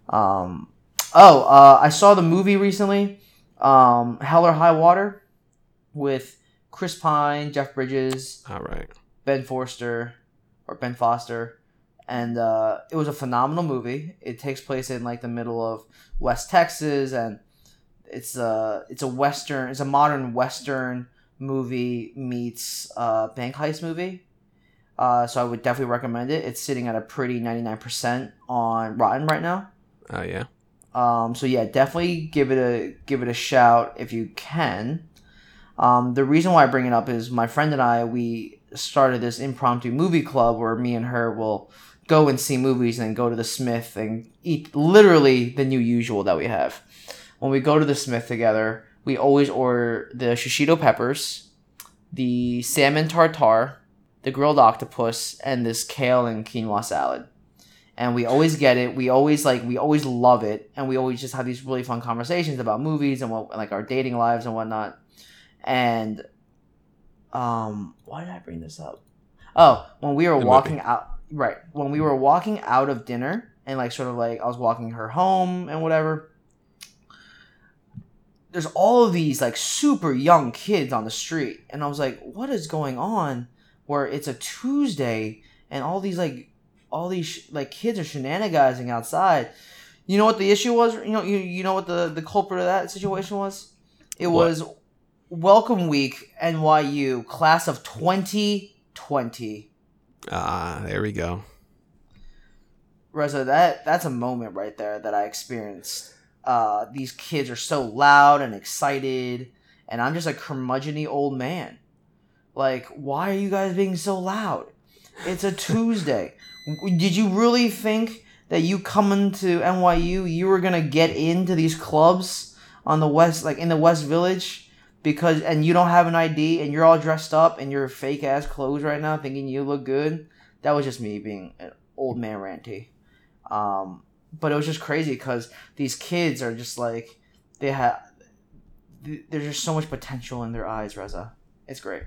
Um, oh, uh, I saw the movie recently, um, Hell or High Water. With Chris Pine, Jeff Bridges, all right, Ben Foster, or Ben Foster, and uh, it was a phenomenal movie. It takes place in like the middle of West Texas, and it's a it's a western, it's a modern western movie meets uh, bank heist movie. Uh, so I would definitely recommend it. It's sitting at a pretty ninety-nine percent on Rotten right now. Oh uh, yeah. Um. So yeah, definitely give it a give it a shout if you can. Um, the reason why I bring it up is my friend and I, we started this impromptu movie club where me and her will go and see movies and go to the Smith and eat literally the new usual that we have. When we go to the Smith together, we always order the shishito peppers, the salmon tartare, the grilled octopus, and this kale and quinoa salad. And we always get it. We always like, we always love it. And we always just have these really fun conversations about movies and what, like our dating lives and whatnot. And um why did I bring this up? Oh, when we were the walking movie. out right. When we were walking out of dinner and like sort of like I was walking her home and whatever. There's all of these like super young kids on the street, and I was like, what is going on? Where it's a Tuesday and all these like all these sh- like kids are shenanigans outside. You know what the issue was? You know you, you know what the, the culprit of that situation was? It what? was Welcome Week, N Y U, class of twenty twenty. Ah, there we go. Reza, that, that's a moment right there that I experienced. Uh, these kids are so loud and excited, and I'm just a curmudgeon-y old man. Like, why are you guys being so loud? It's a Tuesday. Did you really think that you coming to N Y U, you were going to get into these clubs on the West, like in the West Village? Because and you don't have an I D and you're all dressed up in your fake ass clothes right now, thinking you look good. That was just me being an old man ranty, um, but it was just crazy because these kids are just like they have. There's just so much potential in their eyes, Reza. It's great.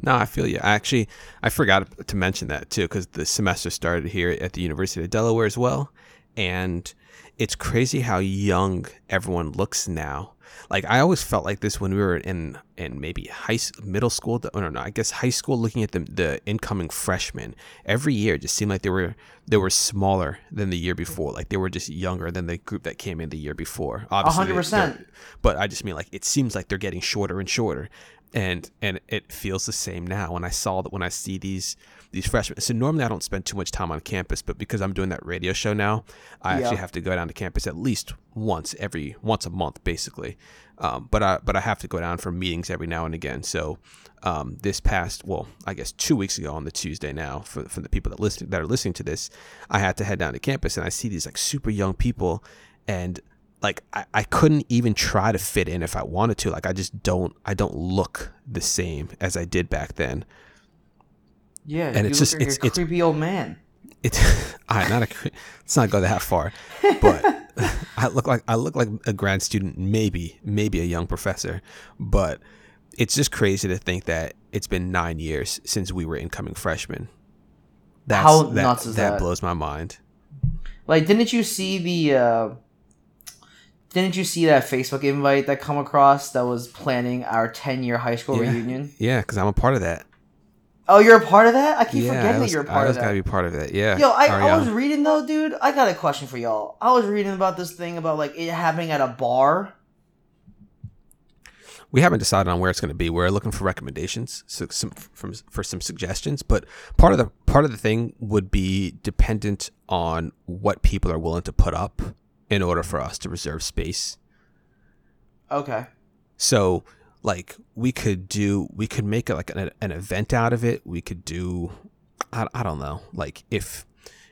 No, I feel you. I actually I forgot to mention that too because the semester started here at the University of Delaware as well, and it's crazy how young everyone looks now. Like, I always felt like this when we were in, in maybe high middle school. I don't know. I guess high school, looking at the the incoming freshmen every year, it just seemed like they were they were smaller than the year before. Like, they were just younger than the group that came in the year before. Obviously, one hundred percent. But I just mean, like, it seems like they're getting shorter and shorter. And and it feels the same now. And I saw that when I see these these freshmen. So normally I don't spend too much time on campus, but because I'm doing that radio show now, I yeah. actually have to go down to campus at least once every once a month, basically. Um, but I but I have to go down for meetings every now and again. So um, this past, well, I guess two weeks ago on the Tuesday now, for for the people that listen that are listening to this, I had to head down to campus, and I see these like super young people, and like I, I couldn't even try to fit in if I wanted to. Like I just don't I don't look the same as I did back then. Yeah, and you it's look just like it's a it's, creepy old man. It's I not a let's not go that far, but I look like I look like a grad student, maybe maybe a young professor, but it's just crazy to think that it's been nine years since we were incoming freshmen. That's, How that, nuts is that? That blows my mind. Like, didn't you see the? Uh... Didn't you see that Facebook invite that come across that was planning our ten-year high school yeah. reunion? Yeah, because I'm a part of that. Oh, you're a part of that? I keep yeah, forgetting I was, that you're a part of that. I was got to be part of that, yeah. Yo, I, I was reading, though, dude. I got a question for y'all. I was reading about this thing about, like, it happening at a bar. We haven't decided on where it's going to be. We're looking for recommendations, so some from for some suggestions. But part of the part of the thing would be dependent on what people are willing to put up in order for us to reserve space. Okay. So, like, we could do, we could make it like an, an event out of it. We could do, I, I don't know, like if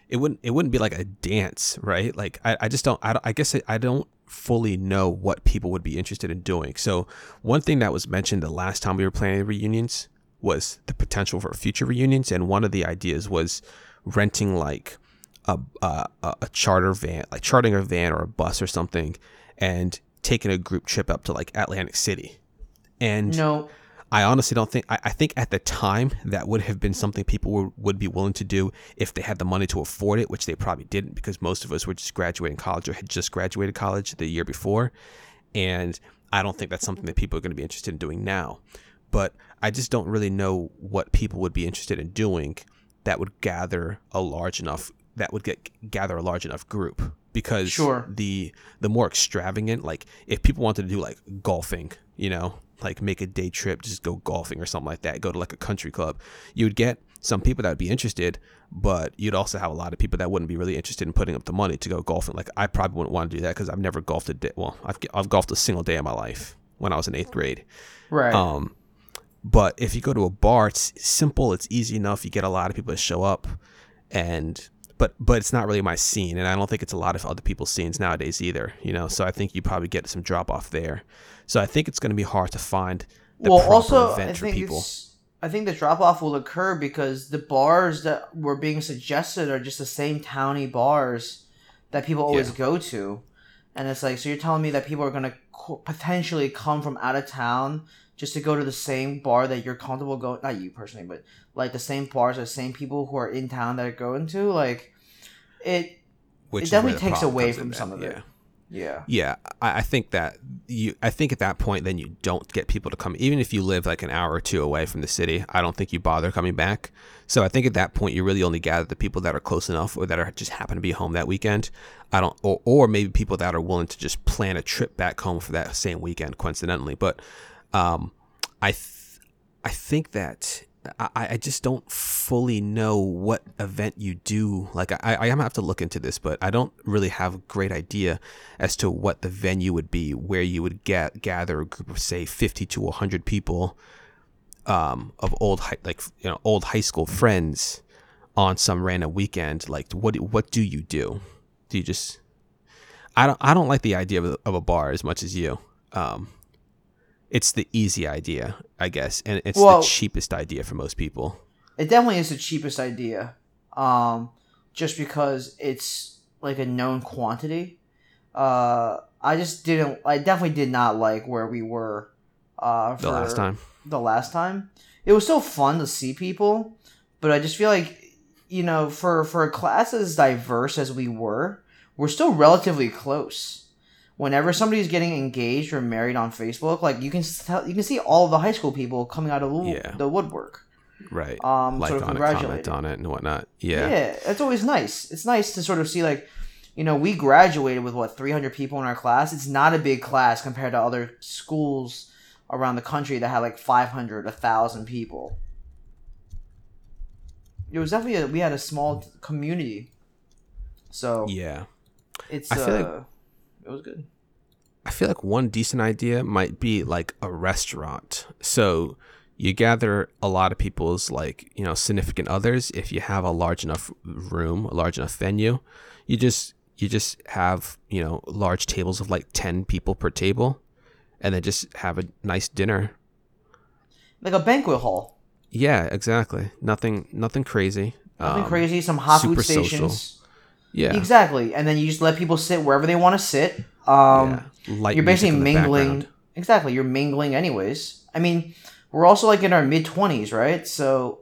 it wouldn't, it wouldn't be like a dance, right? Like, I, I just don't, I, I guess I, I don't fully know what people would be interested in doing. So one thing that was mentioned the last time we were planning reunions was the potential for future reunions. And one of the ideas was renting like, A, a, a charter van, like chartering a van or a bus or something, and taking a group trip up to like Atlantic City. And no. I honestly don't think, I, I think at the time that would have been something people were, would be willing to do if they had the money to afford it, which they probably didn't, because most of us were just graduating college or had just graduated college the year before. And I don't think that's something that people are going to be interested in doing now. But I just don't really know what people would be interested in doing that would gather a large enough that would get gather a large enough group, because sure. the the more extravagant, like if people wanted to do like golfing, you know, like make a day trip, just go golfing or something like that, go to like a country club, you would get some people that would be interested, but you'd also have a lot of people that wouldn't be really interested in putting up the money to go golfing. Like I probably wouldn't want to do that because I've never golfed a day. Well, I've, I've golfed a single day in my life when I was in eighth grade. Right. Um, but if you go to a bar, it's simple, it's easy enough. You get a lot of people to show up, and But but it's not really my scene, and I don't think it's a lot of other people's scenes nowadays either, you know. So I think you probably get some drop off there. So I think it's going to be hard to find the well, proper also, event I for think people. I think the drop off will occur because the bars that were being suggested are just the same towny bars that people always yeah. go to, and it's like, so you're telling me that people are going to co- potentially come from out of town just to go to the same bar that you're comfortable going, not you personally, but like the same bars or the same people who are in town that are going to, like, it, Which it definitely takes away from some of it. Yeah. Yeah. I, I think that you, I think at that point, then you don't get people to come, even if you live like an hour or two away from the city, I don't think you bother coming back. So I think at that point, you really only gather the people that are close enough or that are just happen to be home that weekend. I don't, or, or maybe people that are willing to just plan a trip back home for that same weekend, coincidentally. But, Um, I, th- I think that I, I just don't fully know what event you do. Like I, I am have to look into this, but I don't really have a great idea as to what the venue would be, where you would get gather a group of say fifty to a hundred people, um, of old high, like you know old high school friends, on some random weekend. Like what what do you do? Do you just? I don't I don't like the idea of, of a bar as much as you. Um. It's the easy idea, I guess, and it's well, the cheapest idea for most people. It definitely is the cheapest idea, um, just because it's like a known quantity. Uh, I just didn't. I definitely did not like where we were. Uh, for the last time. The last time, it was still fun to see people, but I just feel like, you know, for for a class as diverse as we were, we're still relatively close. Whenever somebody's getting engaged or married on Facebook, like you can tell, you can see all of the high school people coming out of the, yeah. the woodwork, right? Um, like sort of on it, comment on it, and whatnot. Yeah, yeah, that's always nice. It's nice to sort of see, like, you know, we graduated with what three hundred people in our class. It's not a big class compared to other schools around the country that had like five hundred, one thousand people. It was definitely a, we had a small community, so yeah, it's I feel uh, like, it was good. I feel like one decent idea might be like a restaurant. So you gather a lot of people's like, you know, significant others. If you have a large enough room, a large enough venue, you just you just have, you know, large tables of like ten people per table, and then just have a nice dinner, like a banquet hall. Yeah, exactly. Nothing, nothing crazy. Nothing um, crazy. Some hot food stations. Social. Yeah, exactly. And then you just let people sit wherever they want to sit. Um, yeah. You're basically mingling. Exactly, you're mingling. Anyways, I mean, we're also like in our mid twenties, right? So,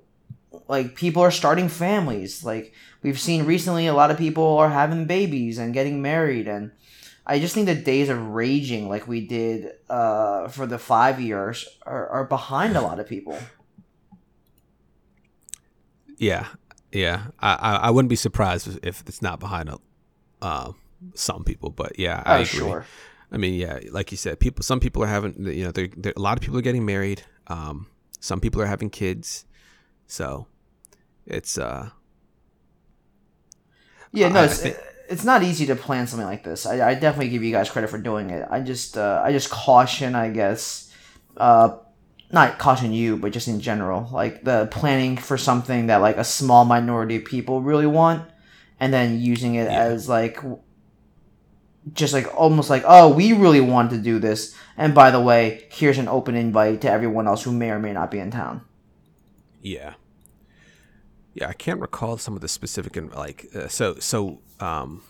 like, people are starting families. Like we've seen recently, a lot of people are having babies and getting married. And I just think the days of raging like we did uh, for the five years are, are behind a lot of people. Yeah, yeah. I, I wouldn't be surprised if it's not behind uh, some people, but yeah, I oh, agree. Sure. I mean, yeah, like you said, people. Some people are having, you know, they're, they're, a lot of people are getting married. Um, some people are having kids, so it's uh. Yeah, no, I, it's, I think, it's not easy to plan something like this. I, I definitely give you guys credit for doing it. I just, uh, I just caution, I guess. Uh, Not caution you, but just in general, like the planning for something that like a small minority of people really want, and then using it yeah. as like, just like almost like, oh, we really want to do this, and by the way, here's an open invite to everyone else who may or may not be in town. Yeah, yeah, I can't recall some of the specific and like uh, so so um,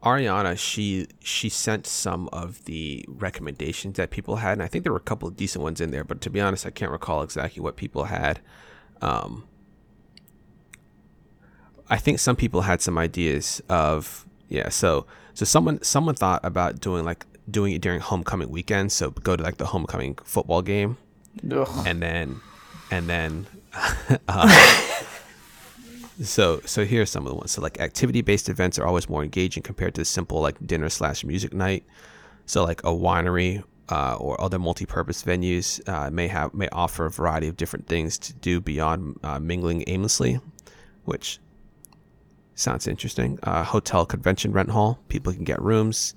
Ariana, she she sent some of the recommendations that people had, and I think there were a couple of decent ones in there, but to be honest, I can't recall exactly what people had. Um, I think some people had some ideas of, yeah, so so someone someone thought about doing like doing it during homecoming weekend, so go to like the homecoming football game. Ugh. And then and then uh, So so here's some of the ones. So like activity-based events are always more engaging compared to simple like dinner slash music night. So like a winery uh, or other multi-purpose venues uh, may have may offer a variety of different things to do beyond uh, mingling aimlessly, which sounds interesting. Uh, hotel convention rent hall. People can get rooms.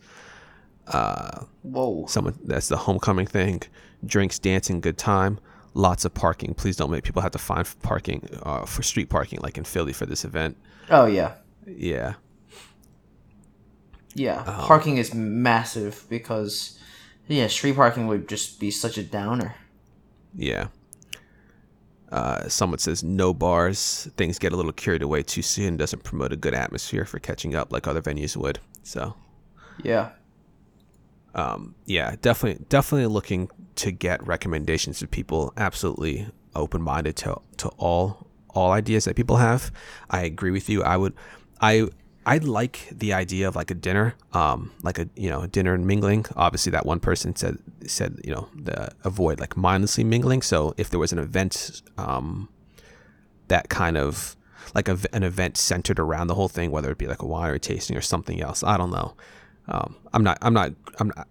Uh, Whoa. Someone, that's the homecoming thing. Drinks, dancing, good time. Lots of parking. Please don't make people have to find parking uh, for street parking like in Philly for this event. Oh, yeah. Yeah. Yeah. Um, parking is massive because, yeah, street parking would just be such a downer. Yeah. Uh, someone says no bars. Things get a little carried away too soon. Doesn't promote a good atmosphere for catching up like other venues would. So. Yeah. Um, yeah, definitely, definitely looking to get recommendations of people. Absolutely open-minded to to all all ideas that people have. I agree with you. I would, I I like the idea of like a dinner, um, like a you know a dinner and mingling. Obviously, that one person said said you know the, avoid like mindlessly mingling. So if there was an event, um, that kind of like a, an event centered around the whole thing, whether it be like a winery tasting or something else, I don't know. Um, I'm not, I'm not, I'm not,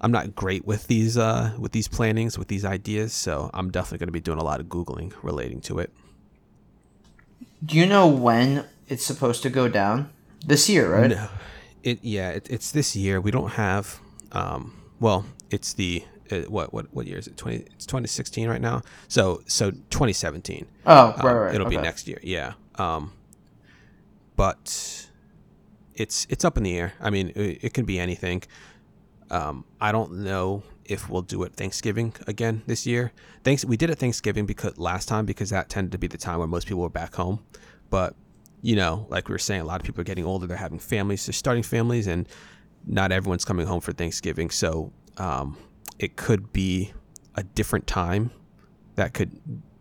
I'm not great with these, uh, with these plannings, with these ideas. So I'm definitely going to be doing a lot of Googling relating to it. Do you know when it's supposed to go down? This year, right? No, it, yeah, it, it's this year. We don't have, um, well, it's the, uh, what, what, what year is it? twenty It's twenty sixteen right now. So, so twenty seventeen. Oh, right, um, right. It'll okay. be next year. Yeah. Um, but It's it's up in the air. I mean, it, it can be anything. Um, I don't know if we'll do it Thanksgiving again this year. Thanks, we did it Thanksgiving because last time because that tended to be the time where most people were back home. But you know, like we were saying, a lot of people are getting older. They're having families. They're starting families, and not everyone's coming home for Thanksgiving. So um, it could be a different time that could.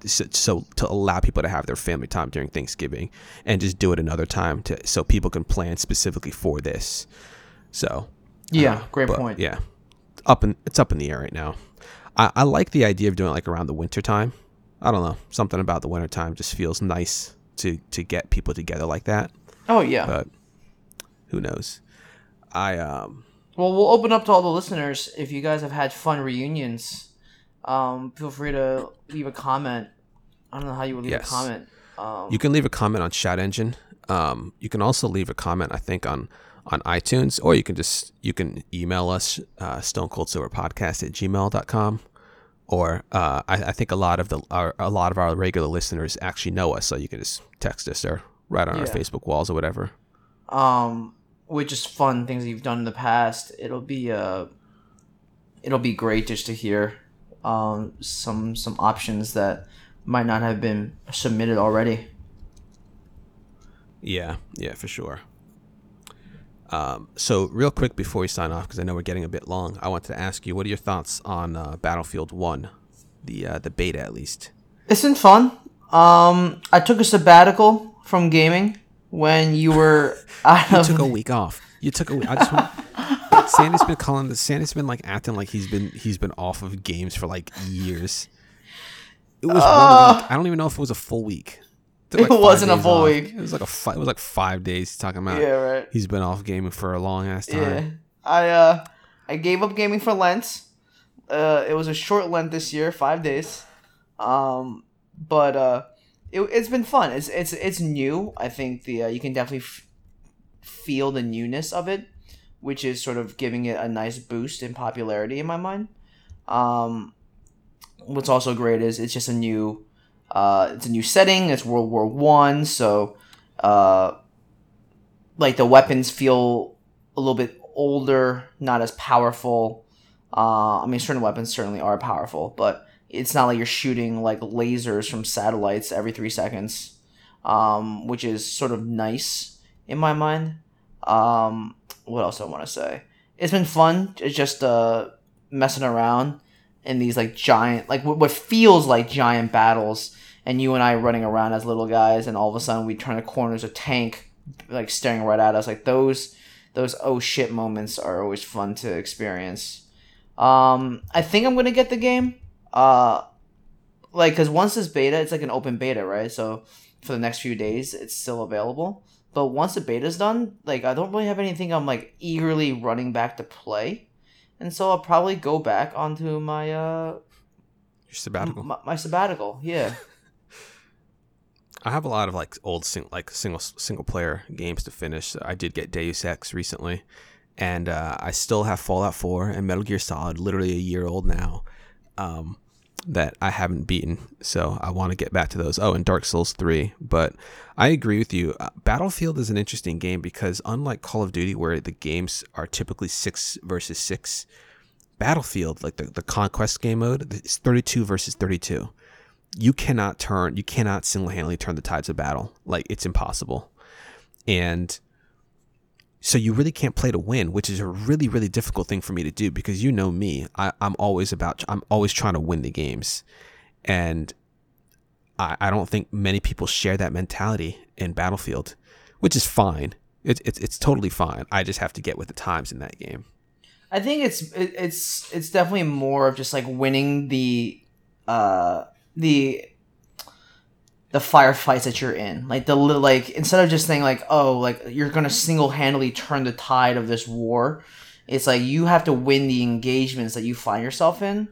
So, so to allow people to have their family time during Thanksgiving and just do it another time to so people can plan specifically for this. So yeah, uh, great point. Yeah, up in it's up in the air right now. I, I like the idea of doing it like around the winter time. I don't know, something about the winter time just feels nice to to get people together like that. Oh yeah, but who knows? I um. Well, we'll open up to all the listeners. If you guys have had fun reunions, um, feel free to leave a comment. I don't know how you would leave yes. a comment. Um, you can leave a comment on ShoutEngine. Um, you can also leave a comment, I think, on, on iTunes, or you can just you can email us uh, stone cold sober podcast at gmail dot com. Or uh, I, I think a lot of the our, a lot of our regular listeners actually know us, so you can just text us or write on yeah. our Facebook walls or whatever. Um. With just fun things you've done in the past, it'll be uh, it'll be great just to hear um, some some options that might not have been submitted already. Yeah, yeah, for sure. Um, so real quick before we sign off, because I know we're getting a bit long, I wanted to ask you, what are your thoughts on uh, Battlefield One, the uh, the beta at least? It's been fun. Um, I took a sabbatical from gaming. When you were out of... You took a week off. You took a week. I just want... Sandy's been calling... Sandy's been, like, acting like he's been he's been off of games for, like, years. It was uh, one week. I don't even know if it was a full week. It, like, it wasn't a full off. week. It was, like, a fi- it was like five days talking about... Yeah, right. He's been off gaming for a long-ass time. Yeah. I, uh, I gave up gaming for Lent. Uh, it was a short Lent this year, five days. Um, but... Uh, It, it's been fun. It's it's it's new. I think the uh, you can definitely f- feel the newness of it, which is sort of giving it a nice boost in popularity in my mind. Um, what's also great is it's just a new, uh, it's a new setting. It's World War One, so uh, like the weapons feel a little bit older, not as powerful. Uh, I mean, certain weapons certainly are powerful, but. It's not like you're shooting, like, lasers from satellites every three seconds, um, which is sort of nice in my mind. Um, what else do I want to say? It's been fun. It's just uh, messing around in these, like, giant, like, what feels like giant battles, and you and I running around as little guys, and all of a sudden we turn the corners of a tank, like, staring right at us. Like, those, those oh shit moments are always fun to experience. Um, I think I'm going to get the game. Uh, like, cause once this beta, it's like an open beta, right? So for the next few days, it's still available. But once the beta's done, like, I don't really have anything I'm like eagerly running back to play, and so I'll probably go back onto my uh, your sabbatical. M- my sabbatical, yeah. I have a lot of like old sing- like single single player games to finish. I did get Deus Ex recently, and uh, I still have Fallout four and Metal Gear Solid, literally a year old now. Um, that I haven't beaten, so I want to get back to those. Oh, and Dark Souls Three. But I agree with you. Uh, Battlefield is an interesting game because unlike Call of Duty, where the games are typically six versus six, Battlefield, like the, the conquest game mode, is thirty-two versus thirty-two. You cannot turn. You cannot single-handedly turn the tides of battle. Like, it's impossible. And so you really can't play to win, which is a really, really difficult thing for me to do because you know me. I, I'm always about, I'm always trying to win the games. And I, I don't think many people share that mentality in Battlefield, which is fine. It, it, it's totally fine. I just have to get with the times in that game. I think it's it, it's it's definitely more of just like winning the uh, the the firefights that you're in, like the like instead of just saying like, oh, like you're gonna single-handedly turn the tide of this war. It's like you have to win the engagements that you find yourself in,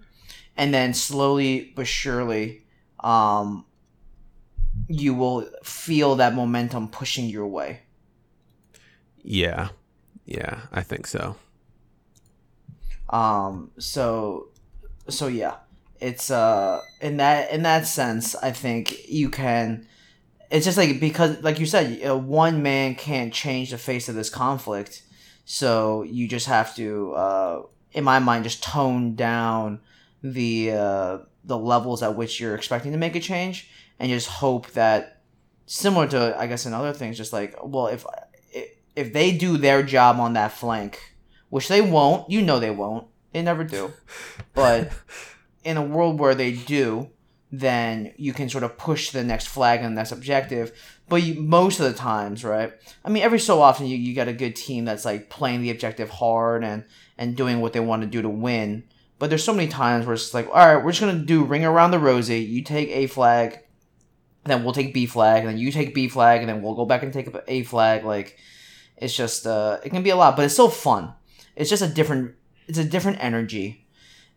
and then slowly but surely um you will feel that momentum pushing your way. Yeah yeah I think so. um so so yeah It's uh in that in that sense, I think you can. It's just like because, like you said, one man can't change the face of this conflict, so you just have to, uh, in my mind, just tone down the uh, the levels at which you're expecting to make a change, and just hope that, similar to I guess in other things, just like, well, if if they do their job on that flank, which they won't, you know they won't, they never do, but. In a world where they do, then you can sort of push the next flag and the next objective. But you, most of the times, right? I mean, every so often you, you get a good team that's like playing the objective hard and, and doing what they want to do to win. But there's so many times where it's just like, all right, we're just going to do ring around the rosy. You take A flag, then we'll take B flag, and then you take B flag, and then we'll go back and take A flag. Like, it's just, uh, it can be a lot, but it's still fun. it's just a different, it's a different energy.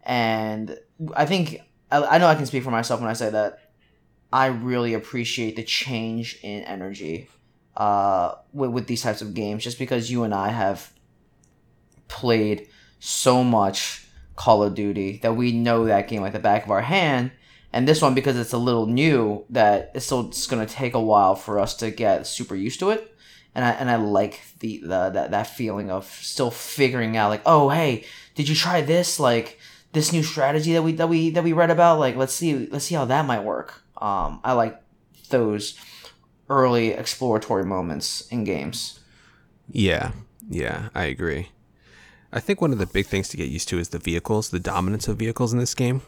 And I think, I, I know I can speak for myself when I say that I really appreciate the change in energy uh, with, with these types of games, just because you and I have played so much Call of Duty that we know that game like the back of our hand. And this one, because it's a little new, that it's still it's going to take a while for us to get super used to it. And I and I like the, the that, that feeling of still figuring out, like, oh, hey, did you try this? Like, this new strategy that we that we that we read about, like, let's see let's see how that might work. Um, I like those early exploratory moments in games. Yeah, yeah, I agree. I think one of the big things to get used to is the vehicles, the dominance of vehicles in this game.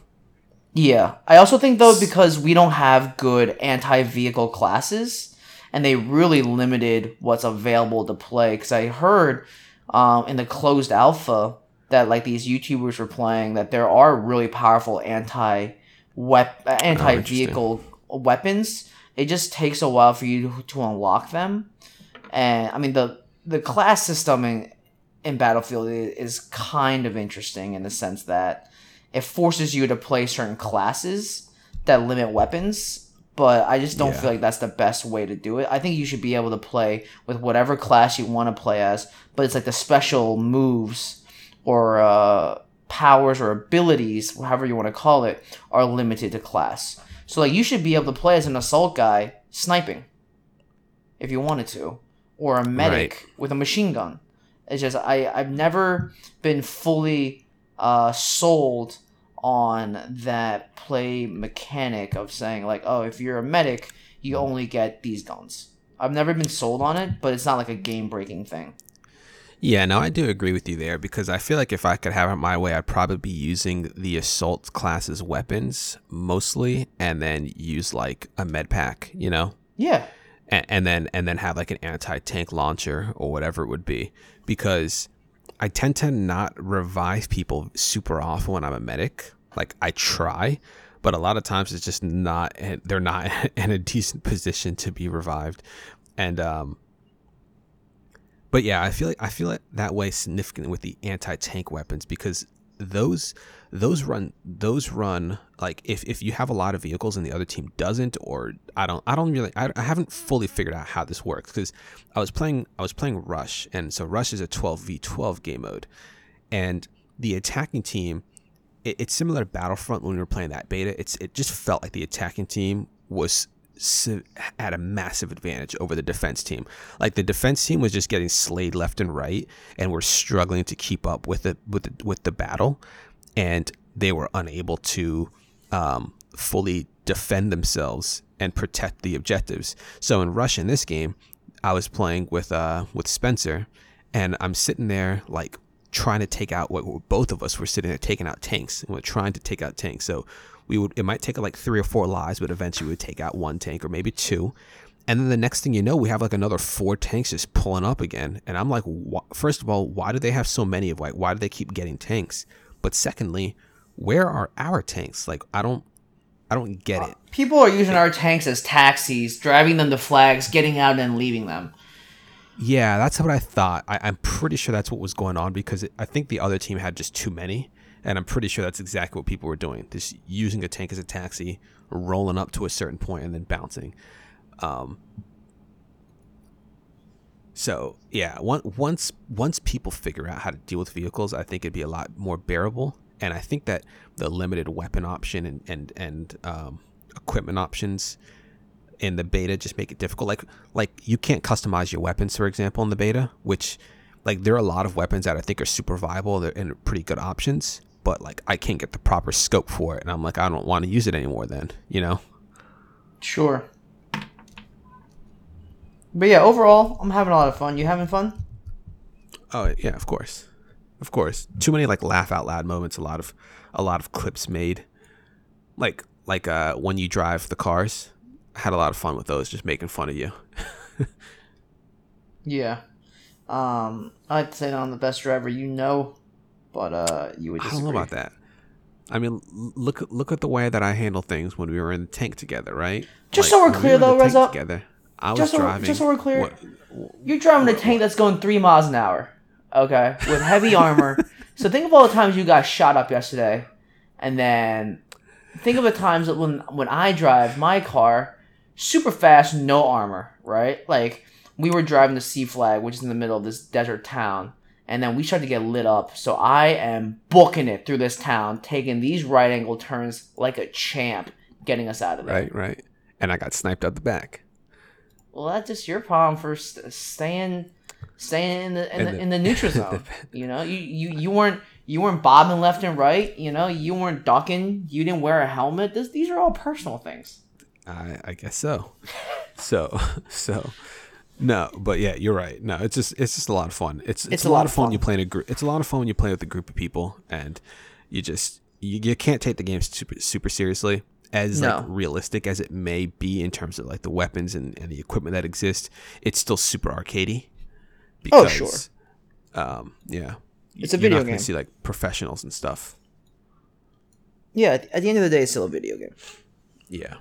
Yeah, I also think, though, because we don't have good anti-vehicle classes, and they really limited what's available to play. Because I heard um, in the closed alpha that, like, these YouTubers were playing, that there are really powerful anti wep- anti-vehicle oh, weapons. It just takes a while for you to, to unlock them. And, I mean, the, the class system in, in Battlefield is kind of interesting in the sense that it forces you to play certain classes that limit weapons, but I just don't yeah. feel like that's the best way to do it. I think you should be able to play with whatever class you want to play as, but it's like the special moves or uh, powers or abilities, however you want to call it, are limited to class. So like you should be able to play as an assault guy sniping if you wanted to, or a medic right. with a machine gun. It's just I, I've never been fully uh, sold on that play mechanic of saying, like, oh, if you're a medic, you only get these guns. I've never been sold on it, but it's not like a game-breaking thing. Yeah, no, I do agree with you there, because I feel like if I could have it my way, I'd probably be using the assault class's weapons mostly, and then use like a med pack, you know? Yeah. And, and then and then have like an anti-tank launcher or whatever it would be, because I tend to not revive people super often when I'm a medic. Like, I try, but a lot of times it's just not, they're not in a decent position to be revived. And, um, but yeah, I feel like, I feel it that way significantly with the anti-tank weapons, because those, those run, those run, like if, if you have a lot of vehicles and the other team doesn't, or I don't, I don't really, I, I haven't fully figured out how this works, because I was playing, I was playing Rush. And so Rush is a twelve v twelve game mode, and the attacking team, it, it's similar to Battlefront when we were playing that beta. It's, it just felt like the attacking team was at a massive advantage over the defense team. Like the defense team was just getting slayed left and right, and were struggling to keep up with the with the, with the battle, and they were unable to um, fully defend themselves and protect the objectives. So in Rush, in this game, I was playing with uh with Spencer, and I'm sitting there like trying to take out what, what both of us were sitting there taking out tanks. And we're trying to take out tanks. So we would, it might take like three or four lives, but eventually we would take out one tank or maybe two. And then the next thing you know, we have like another four tanks just pulling up again. And I'm like, wh- first of all, why do they have so many of like, why do they keep getting tanks? But secondly, where are our tanks? Like, I don't, I don't get it. People are using our tanks as taxis, driving them to flags, getting out and leaving them. Yeah, that's what I thought. I, I'm pretty sure that's what was going on, because it, I think the other team had just too many. And I'm pretty sure that's exactly what people were doing. Just using a tank as a taxi, rolling up to a certain point, and then bouncing. Um, so, yeah, one, once once people figure out how to deal with vehicles, I think it'd be a lot more bearable. And I think that the limited weapon option and, and, and um, equipment options in the beta just make it difficult. Like, like you can't customize your weapons, for example, in the beta, which, like, there are a lot of weapons that I think are super viable they're, and pretty good options. But like, I can't get the proper scope for it, and I'm like, I don't want to use it anymore then, you know? Sure. But yeah, overall, I'm having a lot of fun. You having fun? Oh yeah, of course, of course. Too many like laugh out loud moments. A lot of, a lot of clips made. Like like uh, when you drive the cars, I had a lot of fun with those, just making fun of you. Yeah, um, I'd say that I'm the best driver, you know. But uh, you would disagree. I don't know about that. I mean, look look at the way that I handle things when we were in the tank together, right? Just like, so we're clear, we though, Reza. Together, I was just so, driving. Just so we're clear, what, what, you're driving what, a tank what? that's going three miles an hour. Okay, with heavy armor. So think of all the times you guys shot up yesterday, and then think of the times that when when I drive my car super fast, no armor, right? Like we were driving the Sea Flag, which is in the middle of this desert town, and then we started to get lit up. So I am booking it through this town, taking these right angle turns like a champ, getting us out of there. Right, right. And I got sniped out the back. Well, that's just your problem for st- staying. Staying in the in, in the, the in the neutral zone, the, you know, you, you, you weren't you weren't bobbing left and right, you know, you weren't ducking, you didn't wear a helmet. This, these are all personal things. I, I guess so. so so no, but yeah, you're right. No, it's just it's just a lot of fun. It's it's, it's a, a lot, lot of fun. fun when you play in a group. It's a lot of fun when you play with a group of people, and you just you, you can't take the game super super seriously. As no. like, realistic as it may be in terms of like the weapons and, and the equipment that exists, it's still super arcadey. Because, oh sure, um, yeah. It's a video game. You're not gonna see like professionals and stuff. Yeah, at the end of the day, it's still a video game. Yeah.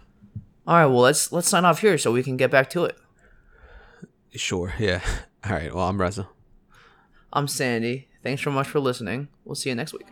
All right. Well, let's let's sign off here so we can get back to it. Sure. Yeah. All right. Well, I'm Reza. I'm Sandy. Thanks so much for listening. We'll see you next week.